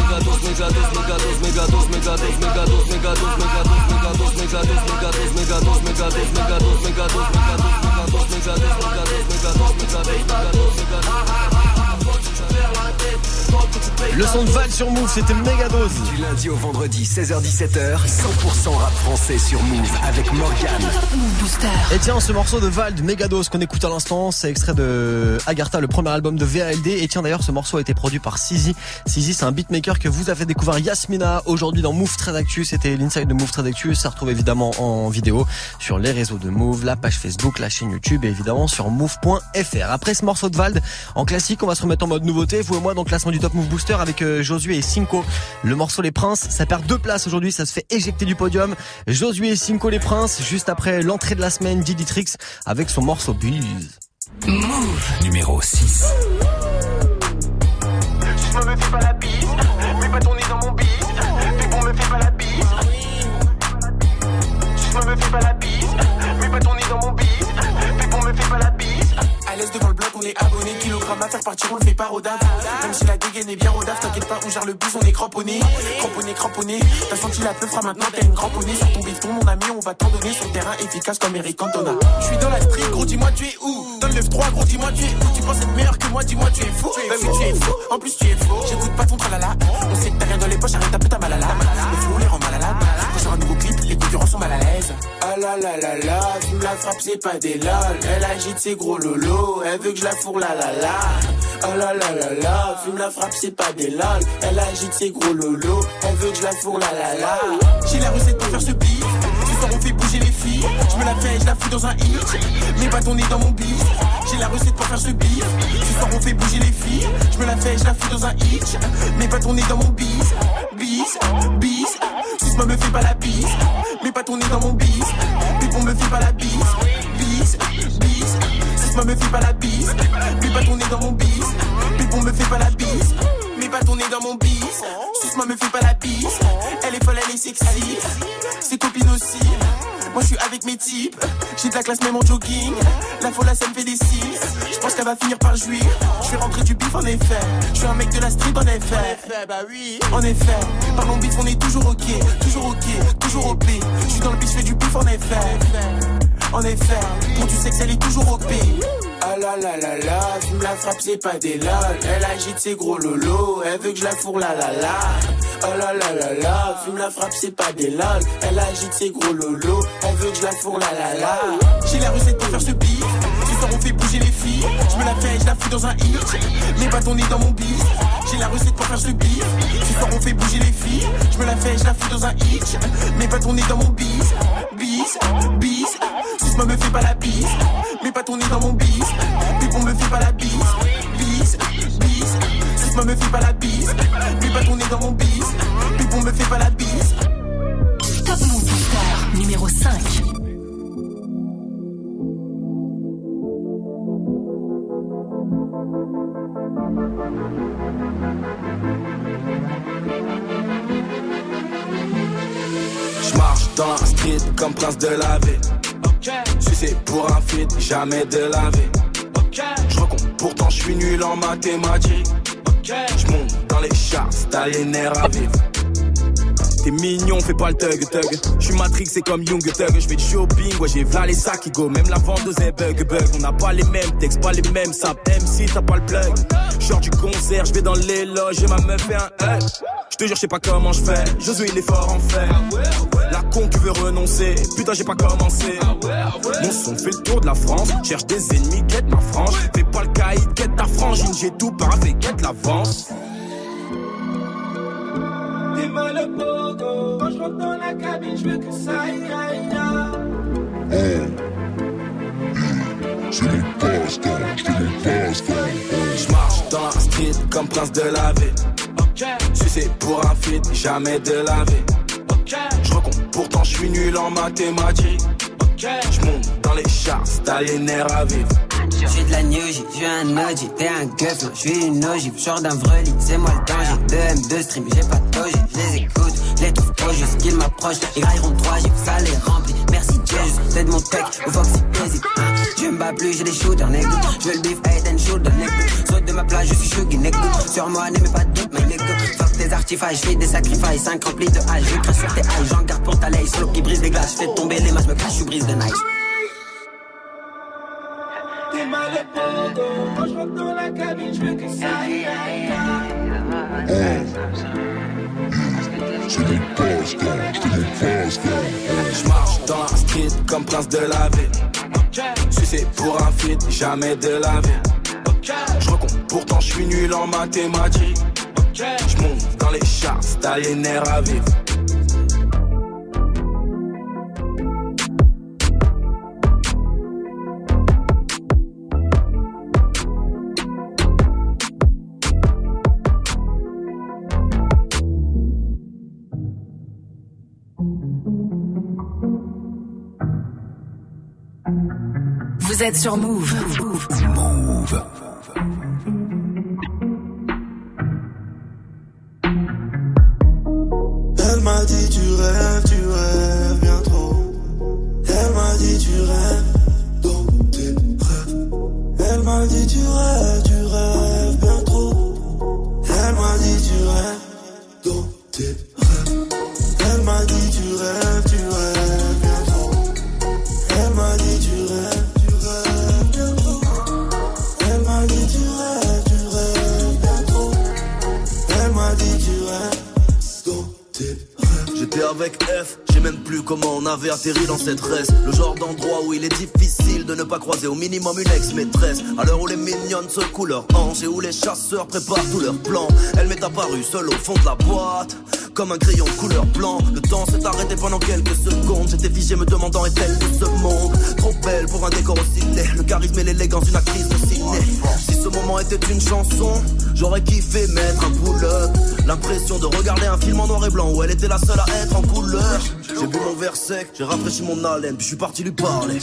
Méga dose, méga dose, méga dose, méga dose, méga dose, méga dose, méga dose, méga dose, méga dose, méga dose, méga dose, méga dose, méga dose, méga dose, méga dose. Le son de Vald sur Move, c'était méga dose. Du lundi au vendredi, seize heures dix-sept heures, cent pour cent rap français sur Move avec Morgan. Et tiens, ce morceau de Vald, méga dose qu'on écoute à l'instant, c'est extrait de Agartha, le premier album de V A L D. Et tiens, d'ailleurs, ce morceau a été produit par Sizi. Sizi, c'est un beatmaker que vous avez découvert Yasmina aujourd'hui dans Move Trade Actu. C'était l'inside de Move Trade Actu. Ça retrouve évidemment en vidéo sur les réseaux de Move, la page Facebook, la chaîne YouTube et évidemment sur move point f r. Après ce morceau de Vald, en classique, on va se remettre en mode nouveauté. Vous et moi dans le classement du Top Mouv' Booster avec euh, Josué et Cinco. Le morceau Les Princes, ça perd deux places aujourd'hui, ça se fait éjecter du podium. Josué et Cinco Les Princes, juste après l'entrée de la semaine, Didi Trix avec son morceau Bise. Move numéro six. Je me fais pas la bise, mais pas ton nez dans mon bise. Fais qu'on me fait pas la bise. Je me fais pas la bise, mais pas ton nez dans mon bise. Fais qu'on me fait pas la bise. À l'aise devant le bloc, on est abonné. Kilogramme à faire partir, on le fait pas rodave. Même si la dégaine est bien rodave, t'inquiète pas, on gère le bus, on est cramponné. Cramponné, cramponné. T'as senti la pleuvra, maintenant t'as une cramponnée. Sur ton béton, mon ami, on va t'en donner. Sur le terrain efficace comme Eric Cantona. J'suis dans la street, gros, dis-moi tu es où? Dans le neuf trois, gros, dis-moi tu es où? Tu penses être meilleur que moi, dis-moi tu es fou. Bah oui, tu es fou, en plus tu es fou. J'écoute pas ton tralala. On sait que t'as rien dans les poches, arrête un peu ta malala. Le flow les rend mal à l'âme. Quand j'ai un nouveau clip, les concurrents sont mal à l'aise. Ah la la la la, tu me la frappes, c'est pas des lol. Elle agite ses gros lolo. Elle veut que je la fourre, la la la. Oh la la la la. Fume la frappe, c'est pas des lol. Elle agite ses gros lolos. Elle veut que je la fourre, la la la. J'ai la recette pour faire ce beat. Ce soir on fait bouger les filles. Je me la fais et je la fous dans un hit. Mes bâtons nés dans mon beat. J'ai la recette pour faire ce beat. Ce soir on fait bouger les filles. Je me la fais et je la fous dans un hit. Mes bâtons nés dans mon beat. Bis, bis. Si ce me fait pas la bise. Mes bâtons nés dans mon beat. Puis qu'on me fait pas la bise. Bis, bis. Moi me fais pas la bise, mais pas tourner dans mon bis. Mais bon me fait pas la bise, mais pas tourner dans mon bis. Suce moi me fait pas la bise. Elle est folle, elle est sexy. Ses copines aussi. Moi je suis avec mes types. J'ai de la classe même en jogging. La folle ça me fait des signes. Je pense qu'elle va finir par jouir. Je vais rentrer du bif en effet. Je suis un mec de la street en effet. En effet, bah oui. En effet, par mon bif on est toujours ok. Toujours ok, toujours O P. Je suis dans le bif, je fais du bif en effet. En effet, quand tu sais que elle est toujours O P. Ah la la la la, tu me la frappes, c'est pas des lol. Elle agite ses gros lolos, elle veut que je la fourre, la la la. Oh la la la la, fume la frappe, c'est pas des lol. Elle agite ses gros lolos, elle veut que je la fourre, la la la. J'ai la recette pour faire ce beat. Ce soir on fait bouger les filles. Je me la fais et je la fous dans un hit. Mes bâtons nés dans mon beat. J'ai la recette pour faire ce beat. Ce soir on fait bouger les filles. Je me la fais et je la fous dans un hit. Mes bâtons nés dans mon beat. Bis, bis. Si ce me fait pas la bise. Mes bâtons nés dans mon beat. Puis qu'on me fait pas la bise. Bise, bise. Si ce me fait pas la bise. Mes bâtons nés dans mon beat. Puis qu'on me fait pas la bise. Top Mouv' Booster numéro cinq. J'marche dans la street comme prince de la ville. Okay. Si c'est pour un feat, jamais de la vie. Okay. Je recompte, pourtant je suis nul en mathématiques. Okay. Je monte dans les chars, stalinaire à vivre. T'es mignon, fais pas le thug thug. J'suis Matrix, c'est comme Young Thug. J'vais de shopping, ouais, j'ai v'là les sacs qui go. Même la vendeuse est bug bug. On n'a pas les mêmes textes, pas les mêmes sapes. Même si t'as pas le plug. J'sors du concert, j'vais dans les loges et ma meuf fait un hug. J'te jure, j'sais pas comment j'fais. Josué, il est fort en fer. La con, tu veux renoncer. Putain, j'ai pas commencé. Mon son fait le tour de la France. Cherche des ennemis, quête ma frange. Fais pas le caïd, quête ta frangine. J'ai tout paraffé, quête l'avance. Quand je rentre dans la cabine, je veux que ça aille, aille, aille. Hey, c'est mon passe-temps, c'est mon passe-temps. Je marche dans la street comme prince de la ville. Okay. Si c'est pour un feat, jamais de la vie. Okay. Je recompte, pourtant je suis nul en mathématiques. Okay. Je monte dans les chars, stalinaire à vivre. Je suis de la New J, je suis un O G, t'es un gueuf, non, je suis une ogive, genre d'un vreli, c'est moi le danger. deux M deux stream, j'ai pas de toge, je les écoute, je les trouve trop juste qu'ils m'approchent, ils railleront trois G, ça les remplit, merci Jesus, c'est de mon tech, au Fox il hésite, hein. Je me bats plus, j'ai des shooters, nègre, je veux le beef, head and shoulder, nègre, saute de ma plage, je suis chouki, nègre, sur moi, n'aimez pas de doute, mais nègre, fuck tes artifices, je fais des sacrifices, cinq remplis de hache, je crache sur tes haches, j'en garde pour ta lay, solo qui brise des glaces, je fais tomber les matchs, me cache, je brise de nice. T'es mal au pogo. Quand je rentre dans la cabine, je veux que ça aille, aille, aille. C'est des postes, c'est des postes. Je marche dans la street comme prince de la ville. Sucé pour un feat, jamais de la ville. Je recompte, pourtant je suis nul en mathématiques. Je monte dans les chars, t'as les nerfs à vivre. Vous êtes sur Move. Move. Move. Elle m'a dit tu rêves, tu rêves bien trop. Elle m'a dit tu rêves dans tes rêves. Elle m'a dit tu rêves, tu rêves bien trop. Elle m'a dit tu rêves dans tes rêves. Elle m'a dit tu rêves, tu rêves bien trop. Elle m'a dit tu rêves. J'étais avec F, je sais même plus comment on avait atterri dans cette reste. Le genre d'endroit où il est difficile de ne pas croiser au minimum une ex-maîtresse. À l'heure où les mignonnes se coulent leurs hanches et où les chasseurs préparent tous leurs plans. Elle m'est apparue seule au fond de la boîte, comme un crayon couleur blanc. Le temps s'est arrêté pendant quelques secondes. J'étais figé me demandant est-elle de ce monde. Trop belle pour un décor aussi laid. Le charisme et l'élégance d'une actrice de ciné. Si ce moment était une chanson, j'aurais kiffé mettre un pull-up. L'impression de regarder un film en noir et blanc où elle était la seule à être en couleur. J'ai bu mon verre sec, j'ai rafraîchi mon haleine, puis je suis parti lui parler.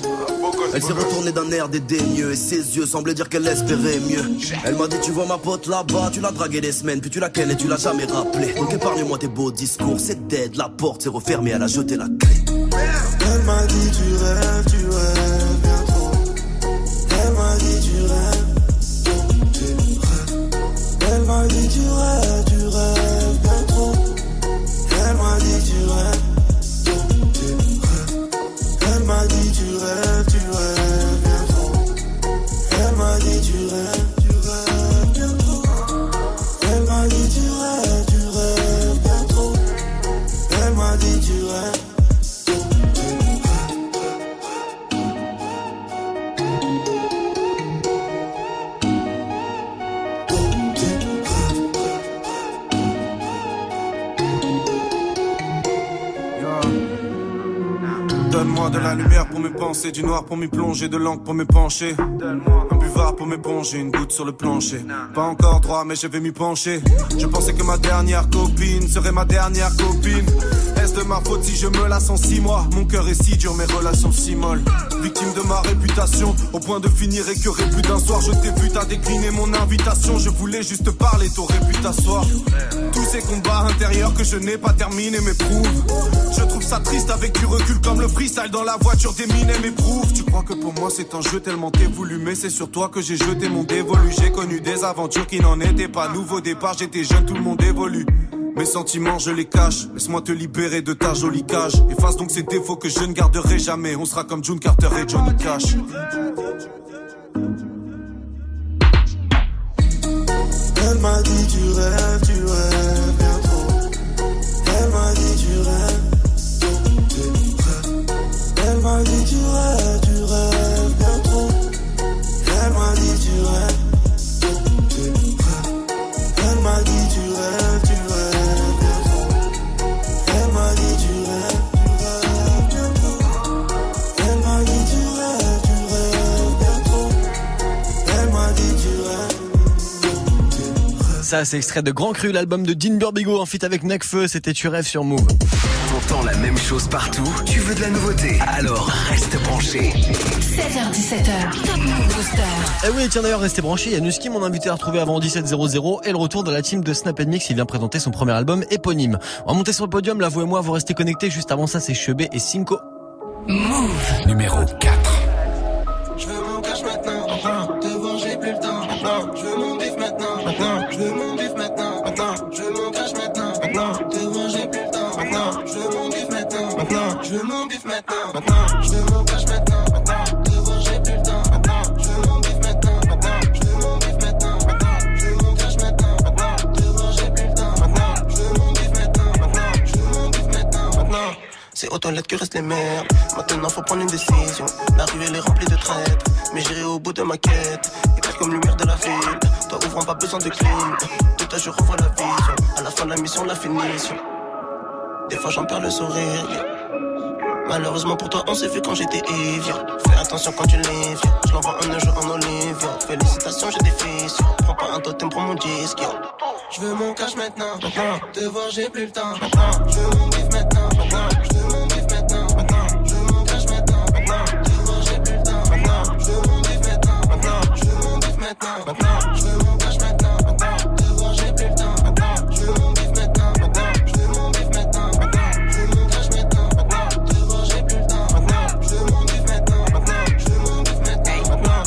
Elle s'est retournée d'un air dédaigneux et ses yeux semblaient dire qu'elle espérait mieux. Elle m'a dit tu vois ma pote là-bas, tu l'as draguée des semaines, puis tu la ken et tu l'as jamais rappelé. Donc épargne-moi tes beaux discours, c'est dead, la porte s'est refermée, elle a jeté la clé. Elle m'a dit tu rêves, tu rêves bien trop. Elle m'a dit tu rêves, donc tu rêves. Elle m'a dit tu rêves, tu rêves bien trop. Elle m'a dit tu rêves, donc tu rêves. Elle m'a dit tu rêves, tu rêves bien trop. Elle m'a dit tu rêves, tu rêves bien trop. Elle m'a dit tu rêves. Did you have? Donne-moi de la lumière pour mes pensées, du noir pour m'y plonger, de l'encre pour me pencher. Un buvard pour m'éponger, une goutte sur le plancher. Pas encore droit mais je vais m'y pencher. Je pensais que ma dernière copine serait ma dernière copine. Est-ce de ma faute si je me lasse en six mois? Mon cœur est si dur, mes relations si molles. Victime de ma réputation, au point de finir écœuré plus d'un soir. Je t'ai vu, t'as décliné mon invitation. Je voulais juste parler, t'aurais pu t'asseoir. Tous ces combats intérieurs que je n'ai pas terminés m'éprouvent. Je trouve ça triste avec du recul comme le free. Sale dans la voiture des mines et m'éprouve. Tu crois que pour moi c'est un jeu tellement t'es voulu, mais c'est sur toi que j'ai jeté mon dévolu. J'ai connu des aventures qui n'en étaient pas. Nouveau départ, j'étais jeune, tout le monde évolue. Mes sentiments je les cache, laisse-moi te libérer de ta jolie cage. Efface donc ces défauts que je ne garderai jamais. On sera comme June Carter et Johnny Cash. Elle m'a dit tu rêves, tu rêves bien trop. Elle m'a dit tu rêves. Elle m'a dit tu rêves, tu rêves bien trop. Elle m'a dit tu rêves, donc tu rêves. Elle m'a dit tu rêves, tu rêves bien trop. Elle m'a dit tu rêves, tu rêves bien trop. Elle m'a dit tu rêves, tu rêves bien trop. Elle m'a dit tu rêves, donc tu rêves. Ça c'est extrait de Grand Cru, l'album de Deen Burbigo en feat avec Nekfeu, c'était Tu rêves sur Move. T'entends la même chose partout, tu veux de la nouveauté, alors reste branché. sept heures dix-sept heures, Top Mouv' Booster. Eh oui, tiens d'ailleurs, restez branché, il y a Nuski, mon invité à retrouver avant dix-sept heures et le retour de la team de Snap Mix, il vient présenter son premier album éponyme. On va monter sur le podium, là vous et moi, vous restez connectés, juste avant ça c'est Chebet et Cinco. Move numéro quatre. Je veux mon cash maintenant, maintenant, devant j'ai plus le temps, maintenant, je veux mon bif maintenant, maintenant, je veux mon bif maintenant, maintenant, je veux mon cash maintenant, maintenant, devant j'ai plus le temps. Maintenant, je veux mon bif maintenant, maintenant, je veux mon bif maintenant, maintenant, je veux mon cash maintenant, maintenant, devant j'ai plus le temps, maintenant, je veux mon bif maintenant, maintenant, je veux mon bif maintenant, maintenant, je veux mon cash maintenant, maintenant, devant j'ai plus le temps. dans l'aide que restent les merdes. Maintenant faut prendre une décision. La rue elle est remplie de traîtres, mais j'irai au bout de ma quête. Éclaire comme lumière de la ville. Toi ouvrant pas besoin de clim. Tout à je revois la vision. À la fin de la mission la finition. Des fois j'en perds le sourire. Malheureusement pour toi on s'est vu quand j'étais ivre. Fais attention quand tu livres. Je l'envoie un jeu en olive. Félicitations j'ai des fils. Prends pas un totem pour mon disque. Je veux mon cash maintenant. Te voir j'ai plus le temps. Je veux mon bif maintenant. Je veux mon bif maintenant. Je veux mon cash maintenant. Te voir j'ai plus le temps. Je veux mon bif maintenant. Je veux mon bif maintenant. Je veux mon cash maintenant. Te voir j'ai plus le temps. Je veux mon bif maintenant. Je veux mon bif maintenant. Je veux mon cash maintenant. Te voir j'ai plus le temps. Je veux mon bif maintenant. Je veux mon bif maintenant.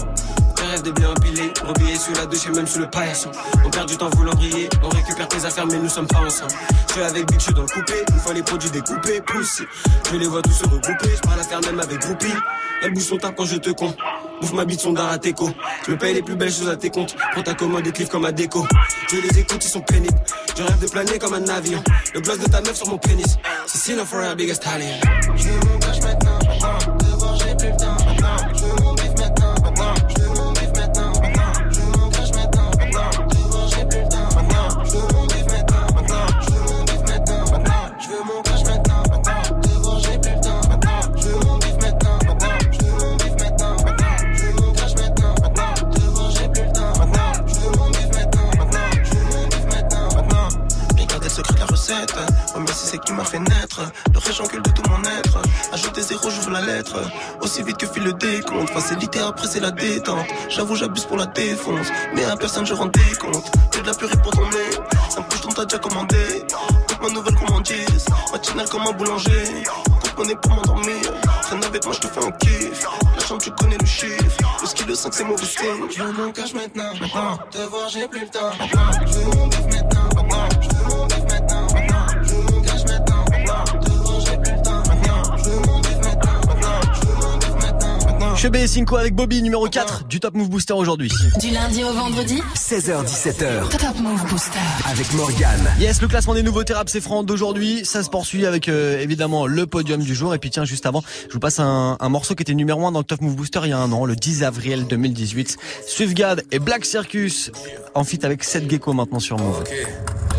Je rêve de bien empiler, rebiller sous la douche et même sous le paillasson. On perd du temps voulant briller, on récupère tes affaires mais nous sommes pas ensemble. Je suis avec Bitch dans le coupé, une fois les produits découpés, poussés. Je les vois tous se regrouper, je parle à faire même avec groupie. Elle bouge son tap quand je te compte. Bouffe ma bite son dar à tes co. Je me paye les plus belles choses à tes comptes. Prends ta commande et cliff comme à déco. Je les écoute, ils sont pénibles. Je rêve de planer comme un navire. Le gloss de ta meuf sur mon pénis. C'est sinon for our biggest alien. Je veux mon cash maintenant, maintenant. De voir j'ai plus le temps, maintenant. Je veux mon bif maintenant, maintenant. Je veux mon bif maintenant, maintenant. Je veux mon cash maintenant, maintenant. De voir j'ai plus le temps, maintenant. Je veux mon bif maintenant, maintenant. Je veux mon bif maintenant, maintenant. Je veux mon cash maintenant, maintenant. De voir j'ai plus le temps, maintenant. Je veux mon bif maintenant, maintenant. Je veux mon bif maintenant, maintenant. Je veux mon cash maintenant, maintenant. De voir j'ai plus le temps, maintenant. Je veux mon bif maintenant, maintenant. Je veux mon bif maintenant, maintenant. J'ai gardé le secret de la recette. Oh merci c'est qui m'a fait naître. Le reste j'encule de tout mon être. Ajoutez zéro, j'ouvre la lettre. Aussi vite que file le décompte. Facilité après c'est la détente. J'avoue j'abuse pour la défonce. Mais à personne je rends des comptes. Que de la purée pour ton nez. Un boucheton t'as déjà commandé. Coupe ma nouvelle commandise. Matinale comme un boulanger. Coupe mon nez pour m'endormir. Traîne avec moi je te fais un kiff. La chambre tu connais le chiffre. Le ski le cinq c'est mauvais style. Je veux mon cash maintenant, maintenant. Te voir j'ai plus le temps, maintenant. Je veux mon bif maintenant, maintenant. Je veux mon bif maintenant, maintenant. Je veux mon cash maintenant, maintenant. Te voir j'ai plus le temps, maintenant. Je veux mon bif maintenant, maintenant. Je veux mon bif maintenant, maintenant. Chebet et Cinco avec Bobby, numéro quatre du Top Mouv' Booster aujourd'hui. Du lundi au vendredi, seize heures dix-sept heures. Top Mouv' Booster avec Morgan. Yes, le classement des nouveaux thérapes c'est franc d'aujourd'hui. Ça se poursuit avec euh, évidemment le podium du jour. Et puis tiens, juste avant, je vous passe un, un morceau qui était numéro un dans le Top Mouv' Booster il y a un an, le dix avril deux mille dix-huit. SwiftGuard et Black Circus en feat avec Seth Gueko maintenant sur Move. Okay.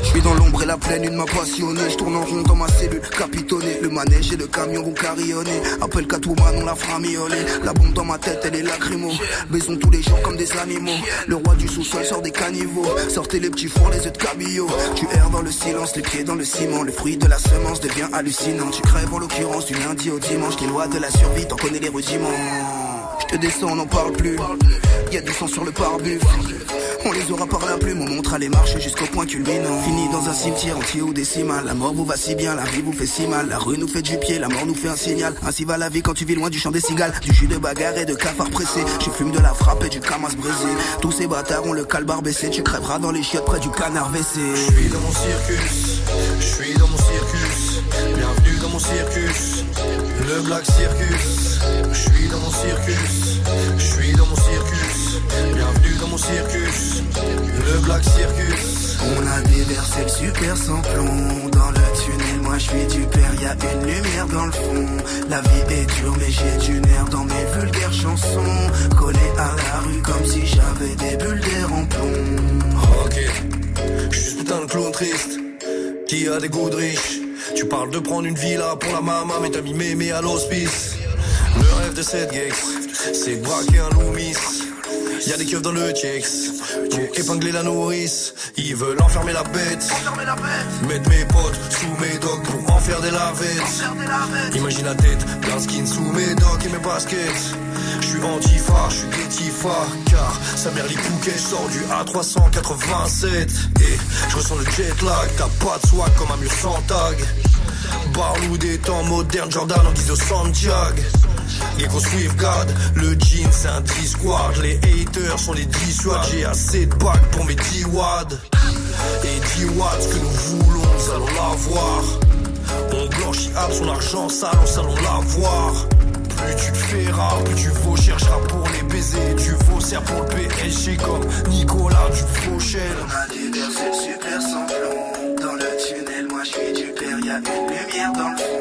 Je suis dans l'ombre et la pleine lune m'a passionné. Je tourne en rond dans ma cellule capitonnée. Le manège et le camion vont carillonner. Appelle Catwoman, on la fera miauler. La bombe dans ma tête, elle est lacrymo. Baisons tous les jours comme des animaux. Le roi du sous-sol sort des caniveaux. Sortez les petits fours, les œufs de cabillaud. Tu erres dans le silence, les pieds dans le ciment. Le fruit de la semence devient hallucinant. Tu crèves en l'occurrence du lundi au dimanche. Les lois de la survie, t'en connais les rudiments. Je te descends, on n'en parle plus. Y'a du sang sur le pare-buff. On les aura par la plume, on montre à les marches jusqu'au point culminant. Fini dans un cimetière entier ou décimal. La mort vous va si bien, la vie vous fait si mal. La rue nous fait du pied, la mort nous fait un signal. Ainsi va la vie quand tu vis loin du chant des cigales. Du jus de bagarre et de cafards pressés. Je fume de la frappe et du camas brisé. Tous ces bâtards ont le calbar baissé. Tu crèveras dans les chiottes près du canard baissé. Je suis dans mon circus, je suis dans mon circus. Bienvenue dans mon circus, le Black Circus. Je suis dans mon circus, je suis dans mon circus. Bienvenue dans mon circus, le Black Circus. On a déversé le super sans plomb dans le tunnel, moi je suis du père. Y'a une lumière dans le fond. La vie est dure mais j'ai du nerf dans mes vulgaires chansons. Collé à la rue comme si j'avais des bulles d'air en plomb. Ok, je suis ce putain de clown triste qui a des goûts de riche. Tu parles de prendre une villa pour la maman, mais t'as mis mémé à l'hospice. Le rêve de cette gex, c'est braquer un loumis. Y'a des keufs dans le Tiex pour épingler la nourrice. Ils veulent enfermer la bête, mettre mes potes sous mes docks pour en faire des lavettes. Imagine la tête d'un skin sous mes docks et mes baskets. Je suis antifa, je suis grétifa, car sa mère les bouquets. Je sors du A trois cent quatre-vingt-sept et je ressens le jet lag. T'as pas de swag comme un mur sans tag. Barlou des temps modernes, Jordan en guise de Santiago. Gecko SwiftGuard, le jean c'est un D-Squad. Les haters sont les dissuades. J'ai assez de bacs pour mes dix watts. Et dix watts, ce que nous voulons, nous allons l'avoir. On blanchit hâte son argent sale, nous allons l'avoir. Plus tu te fais rare, plus tu vaux cher, j'rappe pour les baisers. Tu vaux serre pour le P S G comme Nicolas du Fauchel. On a déversé le super sans plomb dans le tunnel, moi j'suis du père. y a une lumière dans le fond.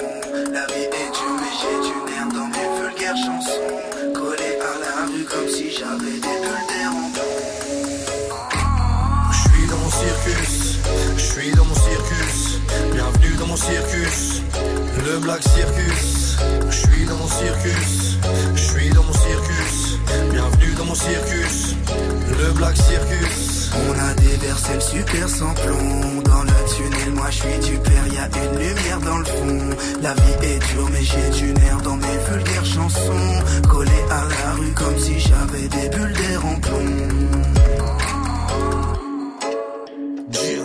La vie est dure mais j'ai du nerf dans mes vulgaires chansons. Collé à la rue comme si j'avais des bulles d'air en don. Je suis dans mon circus, je suis dans mon circus. Bienvenue dans mon circus, le Black Circus. Je suis dans mon circus, je suis dans mon circus. Bienvenue dans mon circus, le Black Circus. On a déversé le super sans plomb dans le tunnel, moi je suis du père, y'a une lumière dans le fond. La vie est dure mais j'ai du nerf dans mes vulgaires chansons. Collé à la rue comme si j'avais des bulles d'air en plomb. Dia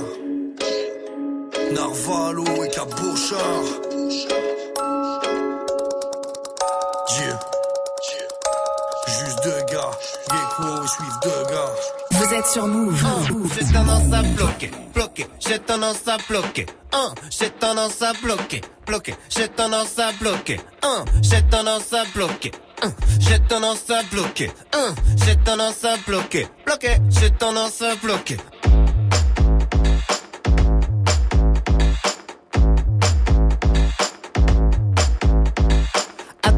Narvalo et Cabochard. Dia juste deux gars, Gecko et Swift deux gars. Vous êtes sur Move. J'ai tendance à bloquer, bloquer. J'ai tendance à bloquer. Un, j'ai tendance à bloquer, bloquer. J'ai tendance à bloquer. Un, j'ai tendance à bloquer. Un, j'ai tendance à bloquer. Un, j'ai tendance à bloquer, bloquer. J'ai tendance à bloquer.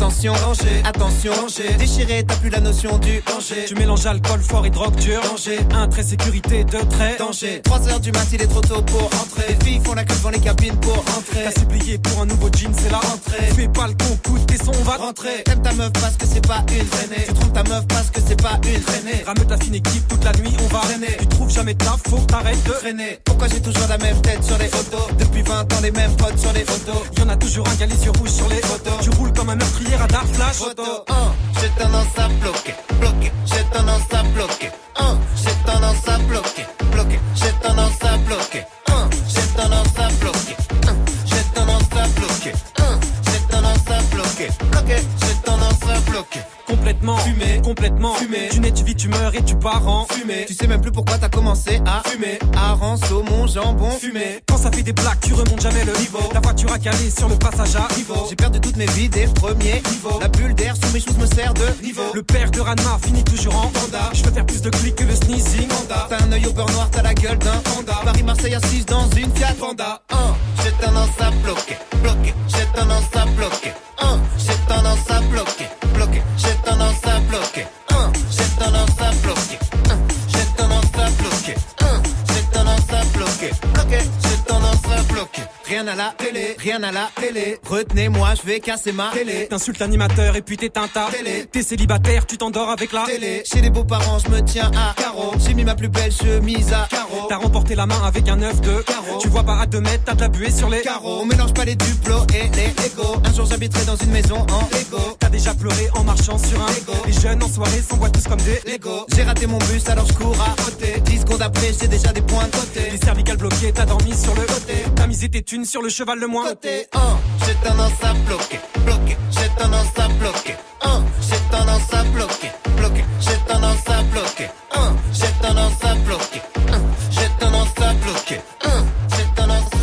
Attention, danger, attention, danger. Déchiré, t'as plus la notion du danger. Tu mélanges alcool fort et drogue dure. Danger, un trait sécurité, deux traits. Danger, trois heures du matin, il est trop tôt pour entrer. Les filles font la queue devant les cabines pour entrer. T'as supplié pour un nouveau jean, c'est la rentrée. Fais pas le con, coûte tes sons, on va rentrer. T'aimes ta meuf parce que c'est pas une traînée. Tu trompes ta meuf parce que c'est pas une traînée. Rameux ta fine équipe, toute la nuit, on va traîner. Tu trouves jamais ta faut que t'arrêtes de traîner. Pourquoi j'ai toujours la même tête sur les autos? Depuis vingt ans, les mêmes potes sur les autos. Y'en a toujours un qui a les yeux rouges sur les autos. Tu roules comme un meurtrier. Radar flash photo. Un, j'ai tendance à bloquer, bloquer. J'ai tendance à bloquer. Un, j'ai tendance à bloquer, bloquer. J'ai tendance à bloquer. Un, j'ai tendance à bloquer. Un, j'ai tendance à bloquer. Un, j'ai tendance à bloquer, bloquer. J'ai tendance à bloquer. Complètement fumé, complètement fumé. Tu nais, tu vis, tu meurs et tu pars en fumée. Tu sais même plus pourquoi t'as commencé à fumer. Hareng, saumon, jambon, fumé. Quand ça fait des plaques, tu remontes jamais le niveau. La voiture a calé sur le passage à niveau. J'ai perdu toutes mes vies des premiers niveaux. La bulle d'air sous mes choses me sert de niveau. Le père de Ranma finit toujours en panda. Je veux faire plus de clics que le sneezing. Panda. T'as un œil au beurre noir, t'as la gueule d'un panda. Paris-Marseille assise dans une Fiat Panda. Un, j'ai tendance à bloquer, bloquer. J'ai tendance à bloquer. Un, j'ai tendance à bloquer, bloquer. J'ai tendance à bloquer. Un, j'ai tendance à bloquer. Un, j'ai tendance à bloquer. Un, j'ai tendance à bloquer. Bloquer, j'ai tendance à bloquer. Rien à la télé, rien à la télé. Retenez-moi, je vais casser ma télé. T'insultes l'animateur et puis t'éteins ta télé. T'es célibataire, tu t'endors avec la télé. Chez les beaux-parents, je me tiens à carreau. J'ai mis ma plus belle chemise à carreau. T'as remporté la main avec un œuf de carreau. Tu vois pas à deux mètres, t'as de la buée sur les carreaux. On mélange pas les duplos et les Legos. Un jour j'habiterai dans une maison en Lego. T'as déjà pleuré en marchant sur un Lego. Les jeunes en soirée s'envoient tous comme des Lego. J'ai raté mon bus, alors je cours à côté. Dix secondes après, j'ai déjà des points de côté. Les cervicales bloquées, t'as dormi sur le côté. T'as misé tes thunes sur le cheval le moins. Côté un, j'ai tendance à bloquer, bloquer. J'ai tendance à bloquer. Un, j'ai tendance à bloquer, bloquer. J'ai tendance à bloquer. Un, j'ai tendance à bloquer. Un, j'ai tendance à bloquer. Un, j'ai tendance à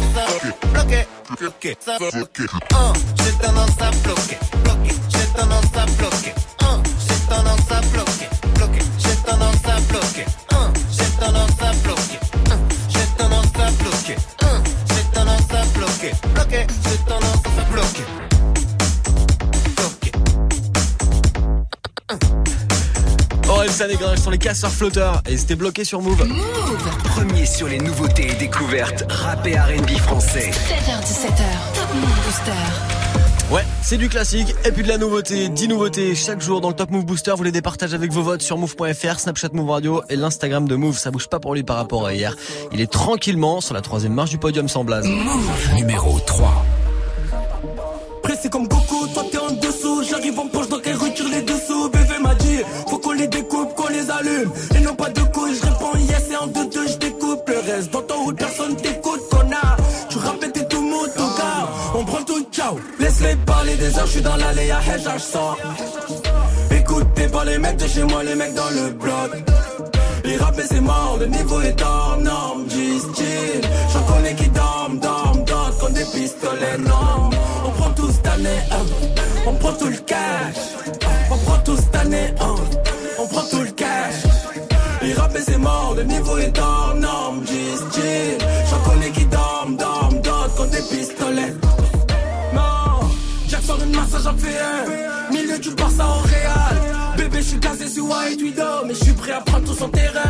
bloquer, bloquer, ça bloquer. Un, j'ai tendance à bloquer, bloquer. J'ai tendance à bloquer. Un, j'ai tendance à bloquer, bloquer. J'ai tendance à bloquer. Un, j'ai tendance à bloquer. Un, j'ai tendance à bloquer. Un, j'ai tendance à bloquer, bloquer. J'ai tendance à bloquer. Ça dégage sur les casseurs flotteurs et c'était bloqué sur Move. Move. Premier sur les nouveautés et découvertes rap et R and B français. sept heures dix-sept heures, Top Mouv' Booster. Ouais, c'est du classique et puis de la nouveauté, dix nouveautés chaque jour dans le Top Mouv' Booster. Vous les départagez avec vos votes sur move point f r, Snapchat Move Radio et l'Instagram de Move. Ça bouge pas pour lui par rapport à hier. Il est tranquillement sur la troisième marche du podium sans Blaze. Move numéro trois. Pressé comme Goku, toi t'es en dessous. J'arrive en poche, donc elle retire les dessous. B V m'a dit, faut qu'on les découpe, qu'on les allume. Ils n'ont pas de couilles, je réponds yes et en deux deux, je découpe le reste. Dans ton route, personne t'écoute, connard. Tu rappelles t'es tout mou, tout gars. On prend tout, ciao. Laisse-les parler des heures, je suis dans l'allée à Hedge, sort. Écoutez pas les mecs de chez moi, les mecs dans le bloc. Les rappels c'est mort, le niveau est hors norme. J'estime, j'en connais qui dorment, dorment, dorment comme des pistolets, non. On prend tout le cash, on prend tout cette année, hein. On prend tout le cash. Les rappels c'est mort, le niveau est hors norme. J'en connais qui dorment, dorment, dorment, quand des pistolets. du Barça au Real. Bébé, je suis casé sur White Widow, mais je suis prêt à prendre tout son terrain.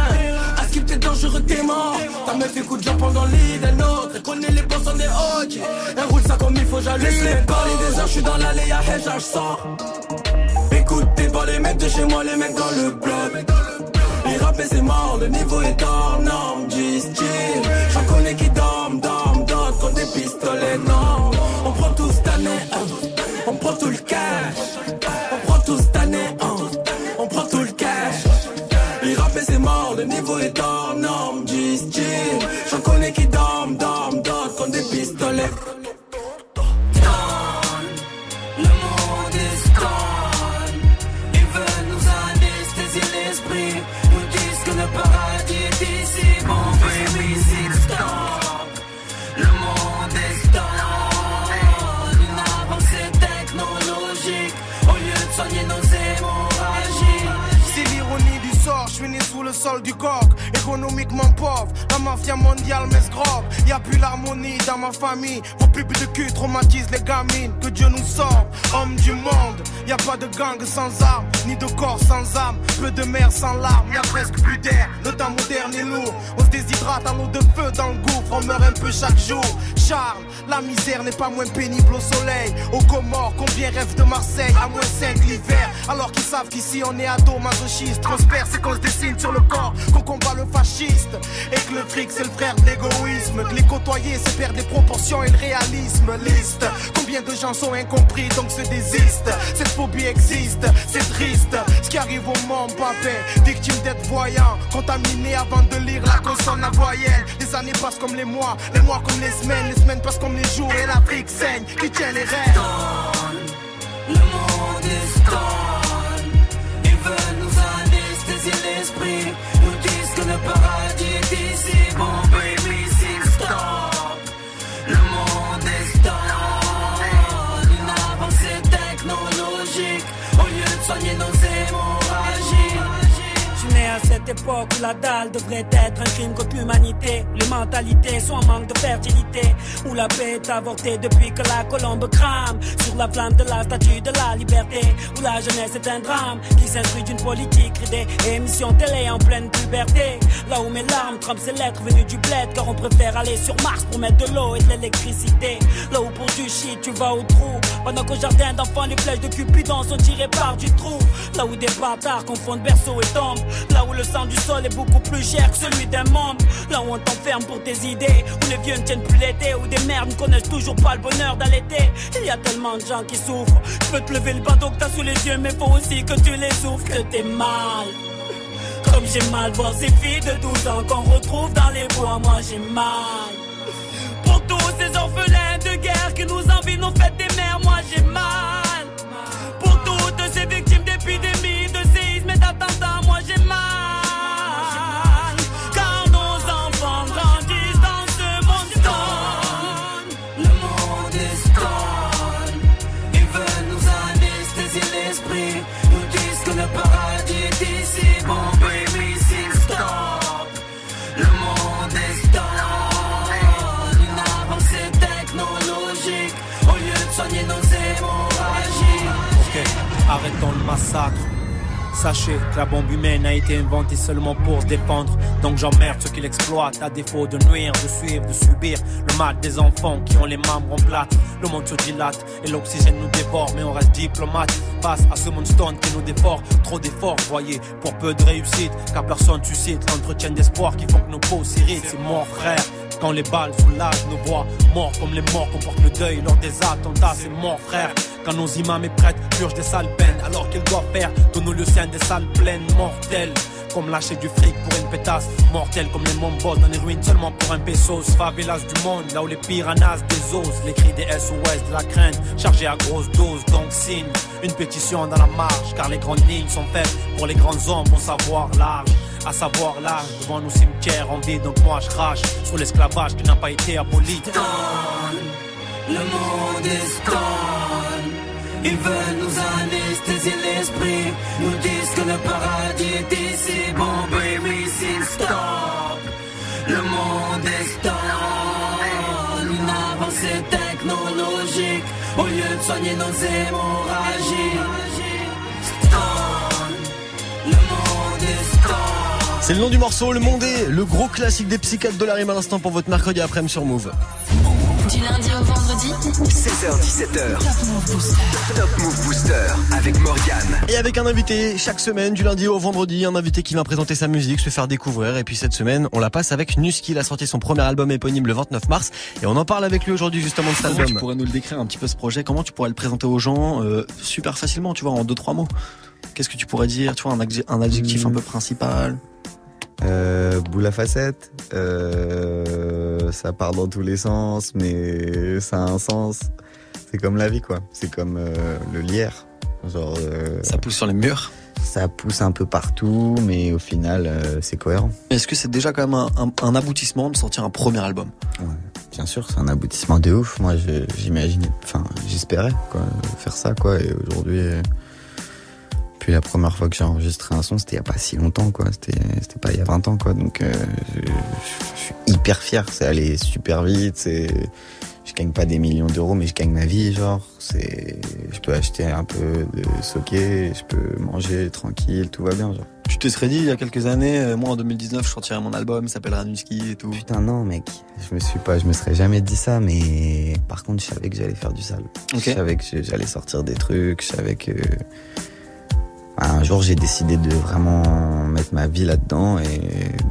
À skip tes dangereux, t'es mort. Ta meuf écoute Jean pendant l'île d'un autre. Elle connaît les bons sons des hockey. Elle roule ça comme il faut, j'allume. Laisse les parler des heures, je suis dans l'allée à Hedge, sors. Écoute, t'es pas les mecs de chez moi, les mecs dans le bloc. Les rappels, c'est mort, le niveau est hors norme. G's chill, j'en connais qui dorment, dorment, dorment. Quand des pistolets, non. On prend tout cette année, on prend tout le cash. On prend tout cette année, on prend tout le cash. Les rappels c'est mort, le niveau est hors norme, G's chill. J'en connais qui dorment, dorment, dorment. Quand des pistolets. Sol du coq, économiquement pauvre, la mafia mondiale m'escroque. Y'a plus l'harmonie dans ma famille. Vos pubs de cul traumatisent les gamines. Que Dieu nous sauve, homme du monde. Y'a pas de gang sans armes, ni de corps sans âme. Peu de mer sans larmes, y'a presque plus d'air. Le temps moderne est lourd, on se déshydrate à l'eau de feu dans le gouffre. On meurt un peu chaque jour. Charme, la misère n'est pas moins pénible au soleil. Aux Comores, combien rêvent de Marseille à moins cinq l'hiver. Alors qu'ils savent qu'ici on est ado masochiste. Qu'on se perd, c'est qu'on se dessine sur le corps, qu'on combat le fasciste. Et que le fric c'est le frère de l'égoïsme. Que les côtoyer c'est perdre les proportions et le réalisme. Liste, combien de gens sont incompris donc se désistent. Cette phobie existe, c'est triste. Ce qui arrive au monde, papé, victime d'être voyant. Contaminé avant de lire la consonne à voyelle. Les années passent comme les mois, les mois comme les semaines. Les semaines passent comme les jours et l'Afrique saigne. Qui tient les rênes? Le monde est stone. Ils veulent nous anesthésier l'esprit. Nous disent que le paradis est ici. Bon baby, c'est stop. Le monde est stone. Une avancée technologique. Au lieu de soigner nos hémorragies. Je suis né à cette époque où la dalle devrait être un crime contre l'humanité. Les mentalités sont en manque de fertilité. Où la paix est avortée depuis que la colombe crame sur la flamme de la statue de la liberté. Où la jeunesse est un drame qui s'instruit d'une politique ridée. Émission télé en pleine puberté. Là où mes larmes trempent ces lettres venues du bled. Car on préfère aller sur Mars pour mettre de l'eau et de l'électricité. Là où pour du shit tu vas au trou. Pendant qu'au jardin d'enfants les flèches de Cupidon sont tirées par du trou. Là où des bâtards confondent berceau et tombe. Là où le sang du sol est beaucoup plus cher que celui d'un membre. Là où on t'enferme pour tes idées. Où les vieux ne tiennent plus l'été. Où des merdes ne connaissent toujours pas le bonheur d'allaiter. Il y a tellement de gens qui souffrent. Tu peux te lever le bateau que t'as sous les yeux. Mais faut aussi que tu les souffres. Que t'es mal. Comme j'ai mal voir ces filles de douze ans qu'on retrouve dans les bois. Moi j'ai mal. Pour tous ces orphelins de guerre qui nous envient nos fêtes des mères. Moi j'ai mal. Pour toutes ces victimes d'épidémies, de séismes et d'attentats. Moi j'ai mal. Arrêtons le massacre. Sachez que la bombe humaine a été inventée seulement pour se défendre. Donc j'emmerde ceux qui l'exploitent à défaut de nuire, de suivre, de subir. Le mal des enfants qui ont les membres en plâtre. Le monde se dilate et l'oxygène nous dévore. Mais on reste diplomate face à ce monde stone qui nous dévore. Trop d'efforts, voyez, pour peu de réussite. Car personne suscite l'entretien d'espoir qui font que nos peaux s'irritent. C'est mort frère. Quand les balles sous l'âge nous voient morts comme les morts qu'on porte le deuil lors des attentats. C'est mort frère. Quand nos imams et prêtres purgent des sales peines. Alors qu'ils doivent faire de nos lieux saints des salles pleines. Mortelles comme lâcher du fric pour une pétasse. Mortelles comme les mombos dans les ruines seulement pour un pesos. Favelas du monde, là où les piranhas désosent. Les cris des S O S de la crainte chargés à grosse dose. Donc signe une pétition dans la marche. Car les grandes lignes sont faites pour les grands hommes au savoir large. À savoir l'âge devant nos cimetières en vie. Donc moi je crache sur l'esclavage qui n'a pas été aboli. Le monde est stone. Ils veulent nous anesthésier l'esprit. Nous disent que le paradis est ici. Bon baby, c'est stop. Le monde est stone. Une avancée technologique. Au lieu de soigner nos hémorragies. C'est le nom du morceau, Le Monde est, le gros classique des psychiatres de la rime à l'instant pour votre mercredi après-midi sur Move. Du lundi au vendredi, seize heures dix-sept heures, Top Mouv' Booster. Top Mouv' Booster avec Morgan. Et avec un invité chaque semaine, du lundi au vendredi, un invité qui vient présenter sa musique, se faire découvrir. Et puis cette semaine, on la passe avec Nuski. Il a sorti son premier album éponyme le vingt-neuf mars. Et on en parle avec lui aujourd'hui justement de cet album. Tu pourrais nous le décrire un petit peu ce projet? Comment tu pourrais le présenter aux gens euh, super facilement, tu vois, en deux trois mots? Qu'est-ce que tu pourrais dire? Tu vois, un, adj- un adjectif mmh. un peu principal. Euh, boule à facettes, euh, ça part dans tous les sens, mais ça a un sens. C'est comme la vie, quoi. C'est comme euh, le lierre. Genre, euh, ça pousse sur les murs. Ça pousse un peu partout, mais au final, euh, c'est cohérent. Est-ce que c'est déjà quand même un, un, un aboutissement de sortir un premier album? Ouais, bien sûr, c'est un aboutissement de ouf. Moi, je, j'imaginais, enfin, j'espérais quoi, faire ça, quoi. Et aujourd'hui. Euh... Puis la première fois que j'ai enregistré un son, c'était il n'y a pas si longtemps, quoi. C'était, c'était pas il y a vingt ans, quoi. Donc, euh, je, je, je suis hyper fier. C'est allé super vite. C'est, je gagne pas des millions d'euros, mais je gagne ma vie, genre. C'est, je peux acheter un peu de soquet, je peux manger tranquille, tout va bien, genre. Tu te serais dit, il y a quelques années, euh, moi en deux mille dix-neuf, je sortirais mon album, il s'appellera Nuski et tout. Putain, non, mec. Je me suis pas, je me serais jamais dit ça, mais par contre, je savais que j'allais faire du sale. Okay. Je savais que j'allais sortir des trucs, je savais que. Un jour, j'ai décidé de vraiment mettre ma vie là-dedans et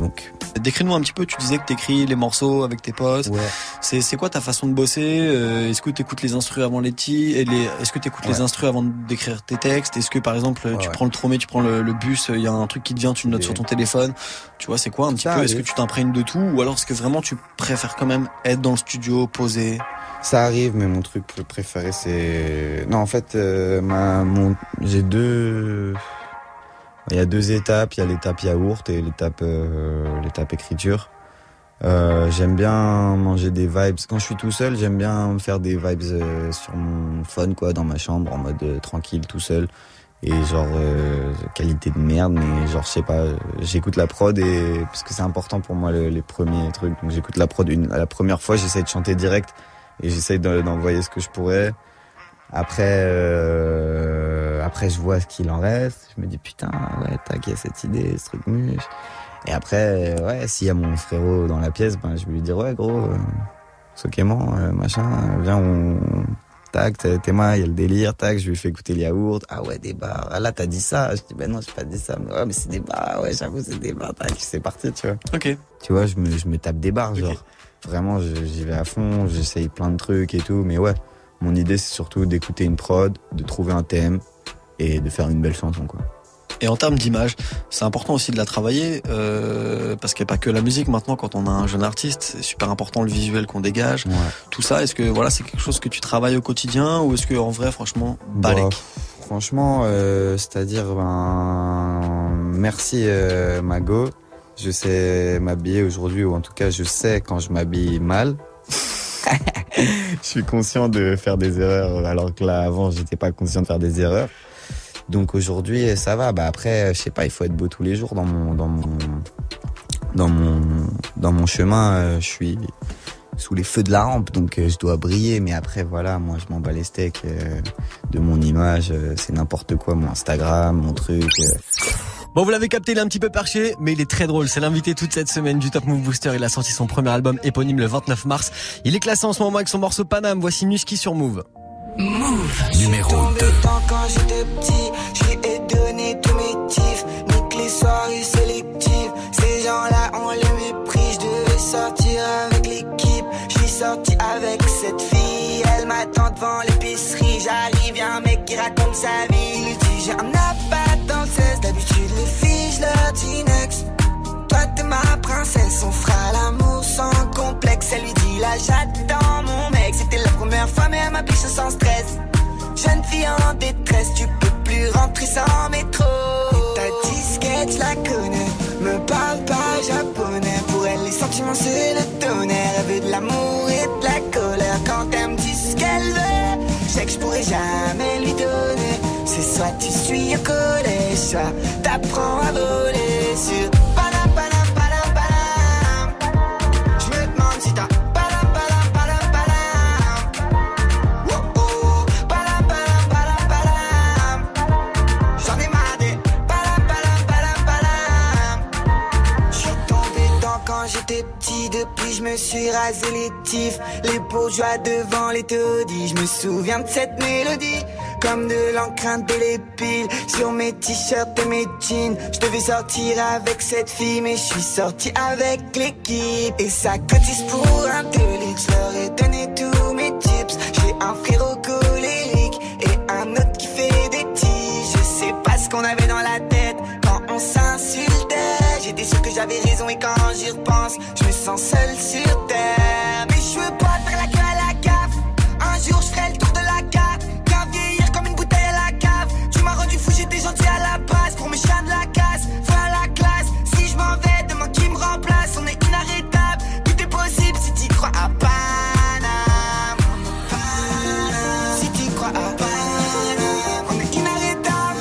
donc. Décris-nous un petit peu. Tu disais que t'écris les morceaux avec tes potes. Ouais. C'est c'est quoi ta façon de bosser? euh, Est-ce que t'écoutes les instrus avant les ti et les Est-ce que t'écoutes ouais. les instrus avant d'écrire tes textes? Est-ce que par exemple ouais. tu prends le tromé, tu prends le, le bus, il y a un truc qui te vient, tu le notes et... sur ton téléphone? Tu vois, c'est quoi un petit ça peu arrive. Est-ce que tu t'imprègnes de tout ou alors est-ce que vraiment tu préfères quand même être dans le studio, poser? Ça arrive, mais mon truc préféré, c'est... Non, en fait, euh, ma, mon... j'ai deux... Il y a deux étapes. Il y a l'étape yaourt et l'étape, euh, l'étape écriture. Euh, j'aime bien manger des vibes. Quand je suis tout seul, j'aime bien me faire des vibes euh, sur mon phone, quoi, dans ma chambre, en mode euh, tranquille, tout seul. Et genre, euh, qualité de merde, mais genre, je sais pas, j'écoute la prod et... Parce que c'est important pour moi, le, les premiers trucs. Donc, j'écoute la prod une... la première fois, j'essaie de chanter direct. Et j'essaye d'envoyer ce que je pourrais. Après, euh, après je vois ce qu'il en reste. Je me dis putain, ouais, tac, il y a cette idée, ce truc mûche. Et après, ouais, s'il y a mon frérot dans la pièce, ben je vais lui dire ouais, gros, euh, soquement, euh, machin, viens, on, tac, t'es moi, il y a le délire, tac, je lui fais écouter les yaourts. Ah ouais, des bars. Ah là, t'as dit ça. Je dis ben non, j'ai pas dit ça. Mais ouais, mais c'est des bars. Ouais, j'avoue, c'est des bars. Tac, c'est parti, tu vois. Ok. Tu vois, je me, je me tape des bars, okay. Genre. Vraiment, j'y vais à fond, j'essaye plein de trucs et tout. Mais ouais, mon idée, c'est surtout d'écouter une prod, de trouver un thème et de faire une belle chanson, quoi. Et en termes d'image, c'est important aussi de la travailler euh, parce qu'il n'y a pas que la musique maintenant. Quand on a un jeune artiste, c'est super important le visuel qu'on dégage. Ouais. Tout ça, est-ce que voilà, c'est quelque chose que tu travailles au quotidien ou est-ce que en vrai, franchement, balèque? Bah, franchement, euh, c'est-à-dire, ben, merci euh, Mago. Je sais m'habiller aujourd'hui, ou en tout cas, je sais quand je m'habille mal. Je suis conscient de faire des erreurs, alors que là, avant, j'étais pas conscient de faire des erreurs. Donc aujourd'hui, ça va. Bah après, je sais pas, il faut être beau tous les jours dans mon, dans mon, dans mon, dans mon chemin. Je suis sous les feux de la rampe, donc je dois briller. Mais après, voilà, moi, je m'en bats les steaks de mon image. C'est n'importe quoi, mon Instagram, mon truc. Bon, vous l'avez capté, il est un petit peu perché, mais il est très drôle. C'est l'invité toute cette semaine du Top Mouv' Booster. Il a sorti son premier album éponyme le vingt-neuf mars. Il est classé en ce moment avec son morceau Paname. Voici Nuski sur Move. Move numéro deux. Quand j'étais petit, je lui ai donné tous mes tifs. Nique les soirées sélectives. Ces gens-là, on les méprise. Je devais sortir avec l'équipe. Je suis sorti avec cette fille. Elle m'attend devant l'épicerie. J'arrive, y'a un mec qui raconte sa vie. Il lui dit, j'ai un appart. D'habitude les filles je leur dis next. Toi t'es ma princesse, on fera l'amour sans complexe. Elle lui dit là j'attends mon mec. C'était la première fois mais elle m'applique sans stress. Jeune fille en détresse, tu peux plus rentrer sans métro. Et ta disquette je la connais, me parle pas japonais. Pour elle les sentiments c'est le tonnerre. Elle veut de l'amour et de la colère. Quand elle me dit ce qu'elle veut, je sais que je pourrais jamais lui donner. C'est soit tu suis au collège, soit t'apprends à voler sur Panam, Panam, Panam, Panam. Je me demande si t'as Panam, Panam, Panam, Panam. Oh oh, Panam, Panam, Panam, Panam. J'en ai marre des Panam, Panam, Panam, Panam. j'étais petit, depuis je me suis rasé les tifs. Les bourgeois devant les taudis, je me souviens de cette mélodie. Comme de l'encre indélébile sur mes t-shirts et mes jeans. Je devais sortir avec cette fille, mais je suis sorti avec l'équipe. Et ça cotise pour un délit, je leur ai donné tous mes tips. J'ai un frérot colérique et un autre qui fait des tiges. Je sais pas ce qu'on avait dans la tête quand on s'insultait. J'étais sûr que j'avais raison et quand j'y repense, je me sens seul sur terre. Mais je veux pas faire la queue à la gaffe. Un jour je ferai le tour de la carte. J'étais gentil à la base pour mes chiens de la casse. Fin à la classe, si je m'en vais, demain qui me remplace. On est inarrêtable, tout est possible si t'y crois à Paname. Paname. Si t'y crois à Paname, on est inarrêtable.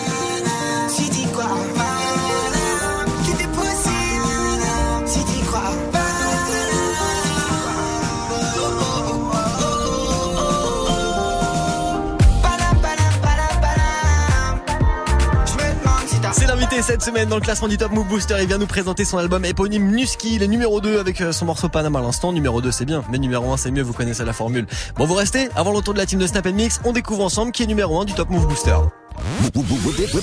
Si t'y crois à Paname, tout est possible si t'y crois à Cette semaine dans le classement du Top Mouv' Booster, il vient nous présenter son album éponyme Nuski. Il est numéro deux avec son morceau Paname à l'instant. Numéro deux c'est bien, mais numéro un c'est mieux, vous connaissez la formule. Bon, vous restez, avant le retour de la team de Snap Mix, on découvre ensemble qui est numéro un du Top Mouv' Booster.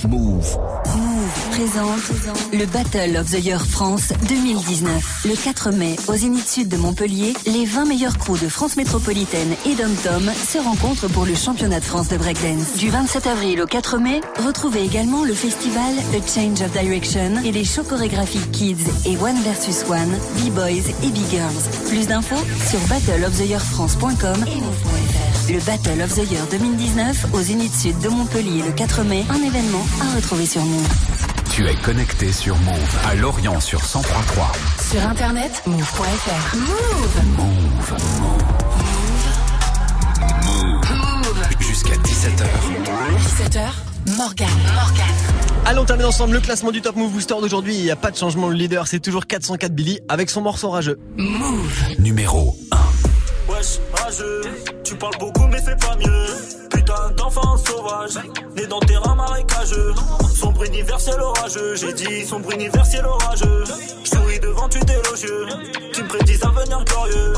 Move présente le Battle of the Year France deux mille dix-neuf. Le quatre mai, aux Units Sud de Montpellier, les vingt meilleurs crews de France métropolitaine et Dom-Tom se rencontrent pour le championnat de France de breakdance. Du vingt-sept avril au quatre mai, retrouvez également le festival A Change of Direction et les shows chorégraphiques Kids et One versus One, B-Boys et B-Girls. Plus d'infos sur battle of the year france point com et move point f r. Le Battle of the Year deux mille dix-neuf aux Units Sud de Montpellier le quatre mai, un événement à retrouver sur Move. Tu es connecté sur Move à Lorient sur cent trois point trois. Sur internet move point f r. Move. Move. Move. Move. Move. Jusqu'à dix-sept heures. dix-sept heures. Morgan. Morgan. Allons terminer ensemble le classement du Top Mouv' Booster d'aujourd'hui. Il n'y a pas de changement, le leader c'est toujours quatre cent quatre Billy avec son morceau Rageux. Move. Numéro un. Wesh, rageux, tu parles beaucoup mais c'est pas mieux. Putain d'enfant sauvage, né dans terrain marécageux. Sombre universel orageux, j'ai dit sombre universel orageux. J'souris devant tu t'élogieux, tu me prédis un avenir glorieux.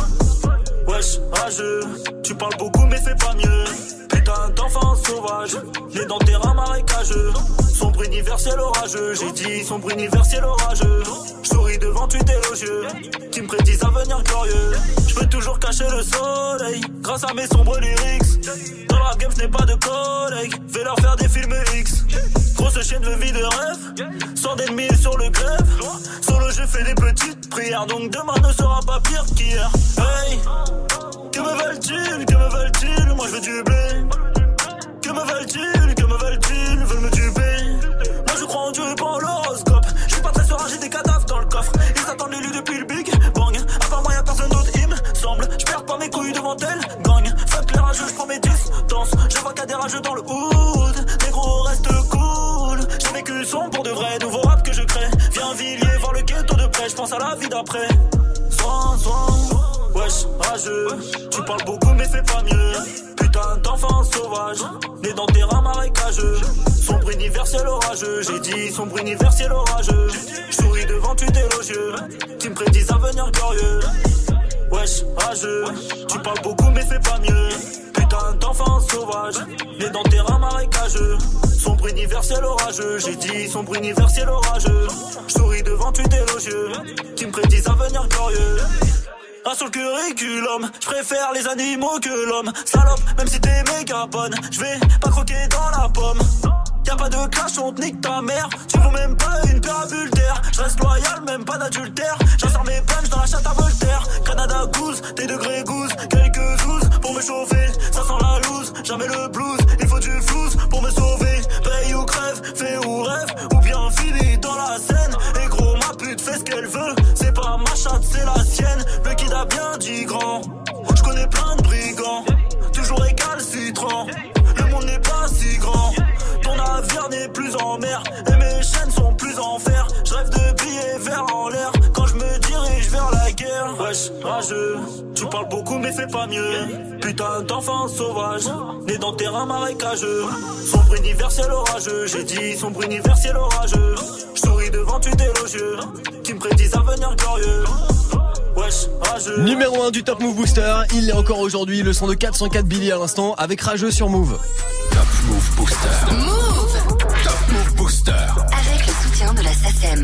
Wesh, rageux, tu parles beaucoup mais c'est pas mieux. Putain d'enfant sauvage, né dans terrain marécageux. Sombre universel orageux, j'ai dit sombre universel orageux. J'souris devant tu t'élogieux, tu me prédis un avenir glorieux. J'peux toujours cacher le soleil, grâce à mes sombres lyrics. Dans la game j'n'ai pas de collègues, vais leur faire des films X. Grosse chaîne de vie de rêve, sans d'ennemis sur le grève. Solo je fais des petites prières, donc demain ne sera pas pire qu'hier. Hey, que me veulent-ils, que me veulent-ils, moi je veux du blé. Que me veulent-ils, que me veulent-ils, veulent me tuer. Moi je crois en Dieu et pas en l'horoscope. Je suis pas très serein, j'ai des cadavres dans le coffre. Ils attendent l'élu depuis le big bang. À part moi y'a personne d'autre, il me semble. Je perds pas mes couilles devant elle, gang. Fuck les rageux, je prends mes distances. Je vois qu'à des rageux dans le hood. Les gros restent cool. J'ai vécu sombre pour de vrai, nouveau rap que je crée. Viens Villiers, voir le ghetto de près, je pense à la vie d'après. Soin, soin. Wesh, rageux, tu parles beaucoup mais c'est pas mieux. Putain d'enfant sauvage, né dans terrain marécageux. Sombre universel orageux, j'ai dit sombre universel orageux. J'souris devant tu t'élogieux, tu me prédis un avenir glorieux. Wesh, rageux, tu parles beaucoup mais c'est pas mieux. Putain d'enfant sauvage, né dans terrain marécageux. Sombre universel orageux, j'ai dit sombre universel orageux. J'souris devant tu t'élogieux, tu me prédis un avenir glorieux. Ah sur le curriculum, je préfère les animaux que l'homme. Salope, même si t'es méga bonne, je vais pas croquer dans la pomme. Y'a pas de clash, on te nique ta mère. Tu vaux même pas une paire à bulles d'air. Je reste loyal, même pas d'adultère. J'insère mes punches dans la chatte à Voltaire. Canada Goose, tes degrés goose. Quelques douze pour me chauffer. Ça sent la loose, jamais le blues. Il faut du flouze pour me sauver. Paye ou crève, fais ou rêve. Ou bien finis dans la scène. Et gros, ma pute fait ce qu'elle veut. C'est pas ma chatte, c'est la sienne. Le kid a bien dit grand. Je connais plein de brigands, toujours récalcitrants. Le monde n'est pas si grand. Ton navire n'est plus en mer, et mes chaînes sont plus en fer. Je rêve de billets verts en l'air, quand je me dirige vers la guerre. Wesh, rageux, tu parles beaucoup mais c'est pas mieux. Putain d'enfant sauvage, né dans terrain marécageux. Sombre universel orageux, j'ai dit sombre universel orageux. J'souris devant tu t'élogieux, qui me prédisent un avenir glorieux. Numéro un du Top Mouv' Booster, il est encore aujourd'hui, le son de quatre cent quatre Billy à l'instant avec Rageux sur Move. Top Mouv' Booster. Move. Top Mouv' Booster. Avec le soutien de la S A C E M.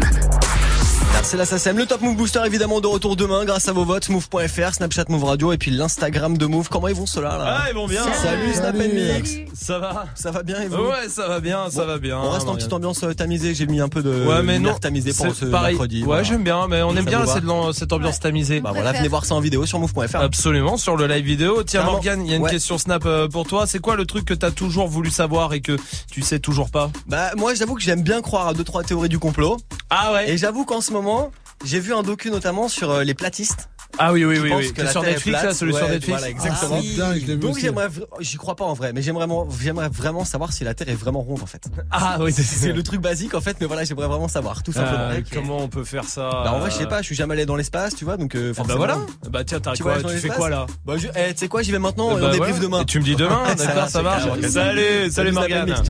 C'est la S A C E M, le Top Mouv' Booster évidemment de retour demain grâce à vos votes, move point f r, Snapchat Move Radio et puis l'Instagram de Move. Comment ils vont ceux-là là ? Ah, ils vont bien. Salut, Salut Snap Mix. Ça va ? Ça va bien, ils vont ? Ouais, ça va bien, ça bon, va bien. On reste en petite ambiance tamisée, j'ai mis un peu de ouais, mais non, tamisée pour ce pareil. Mercredi. Ouais, voilà. J'aime bien, mais on ça aime bien cette, cette ambiance ouais. tamisée. Bah voilà, venez voir ça en vidéo sur move point f r. Absolument, sur le live vidéo. Tiens Clairement. Morgan, il y a une ouais. question Snap pour toi, c'est quoi le truc que t'as toujours voulu savoir et que tu sais toujours pas ? Bah moi, j'avoue que j'aime bien croire à deux trois théories du complot. Ah ouais. Et j'avoue qu'en ce moment j'ai vu un docu notamment sur euh, les platistes. Ah oui, oui, oui, oui. Que sur Netflix, là, celui ouais, sur Netflix. Voilà, exactement. Ah, oui. Dingue, je l'ai vu. Donc, aussi. j'aimerais, j'y crois pas en vrai, mais j'aimerais vraiment, j'aimerais vraiment savoir si la Terre est vraiment ronde, en fait. Ah oui, c'est, c'est le truc basique, en fait, mais voilà, j'aimerais vraiment savoir, tout simplement. Euh, okay. Comment on peut faire ça? Bah, en vrai, je sais pas, je suis jamais allé dans l'espace, tu vois, donc, euh, forcément. Bah, voilà. Bah, tiens, t'as tu quoi? Tu fais quoi, là? Bah, je, eh, tu sais quoi, j'y vais maintenant, bah, on débriefe ouais. demain. Et tu me dis demain, d'accord, ça marche. Salut, salut, Morgane.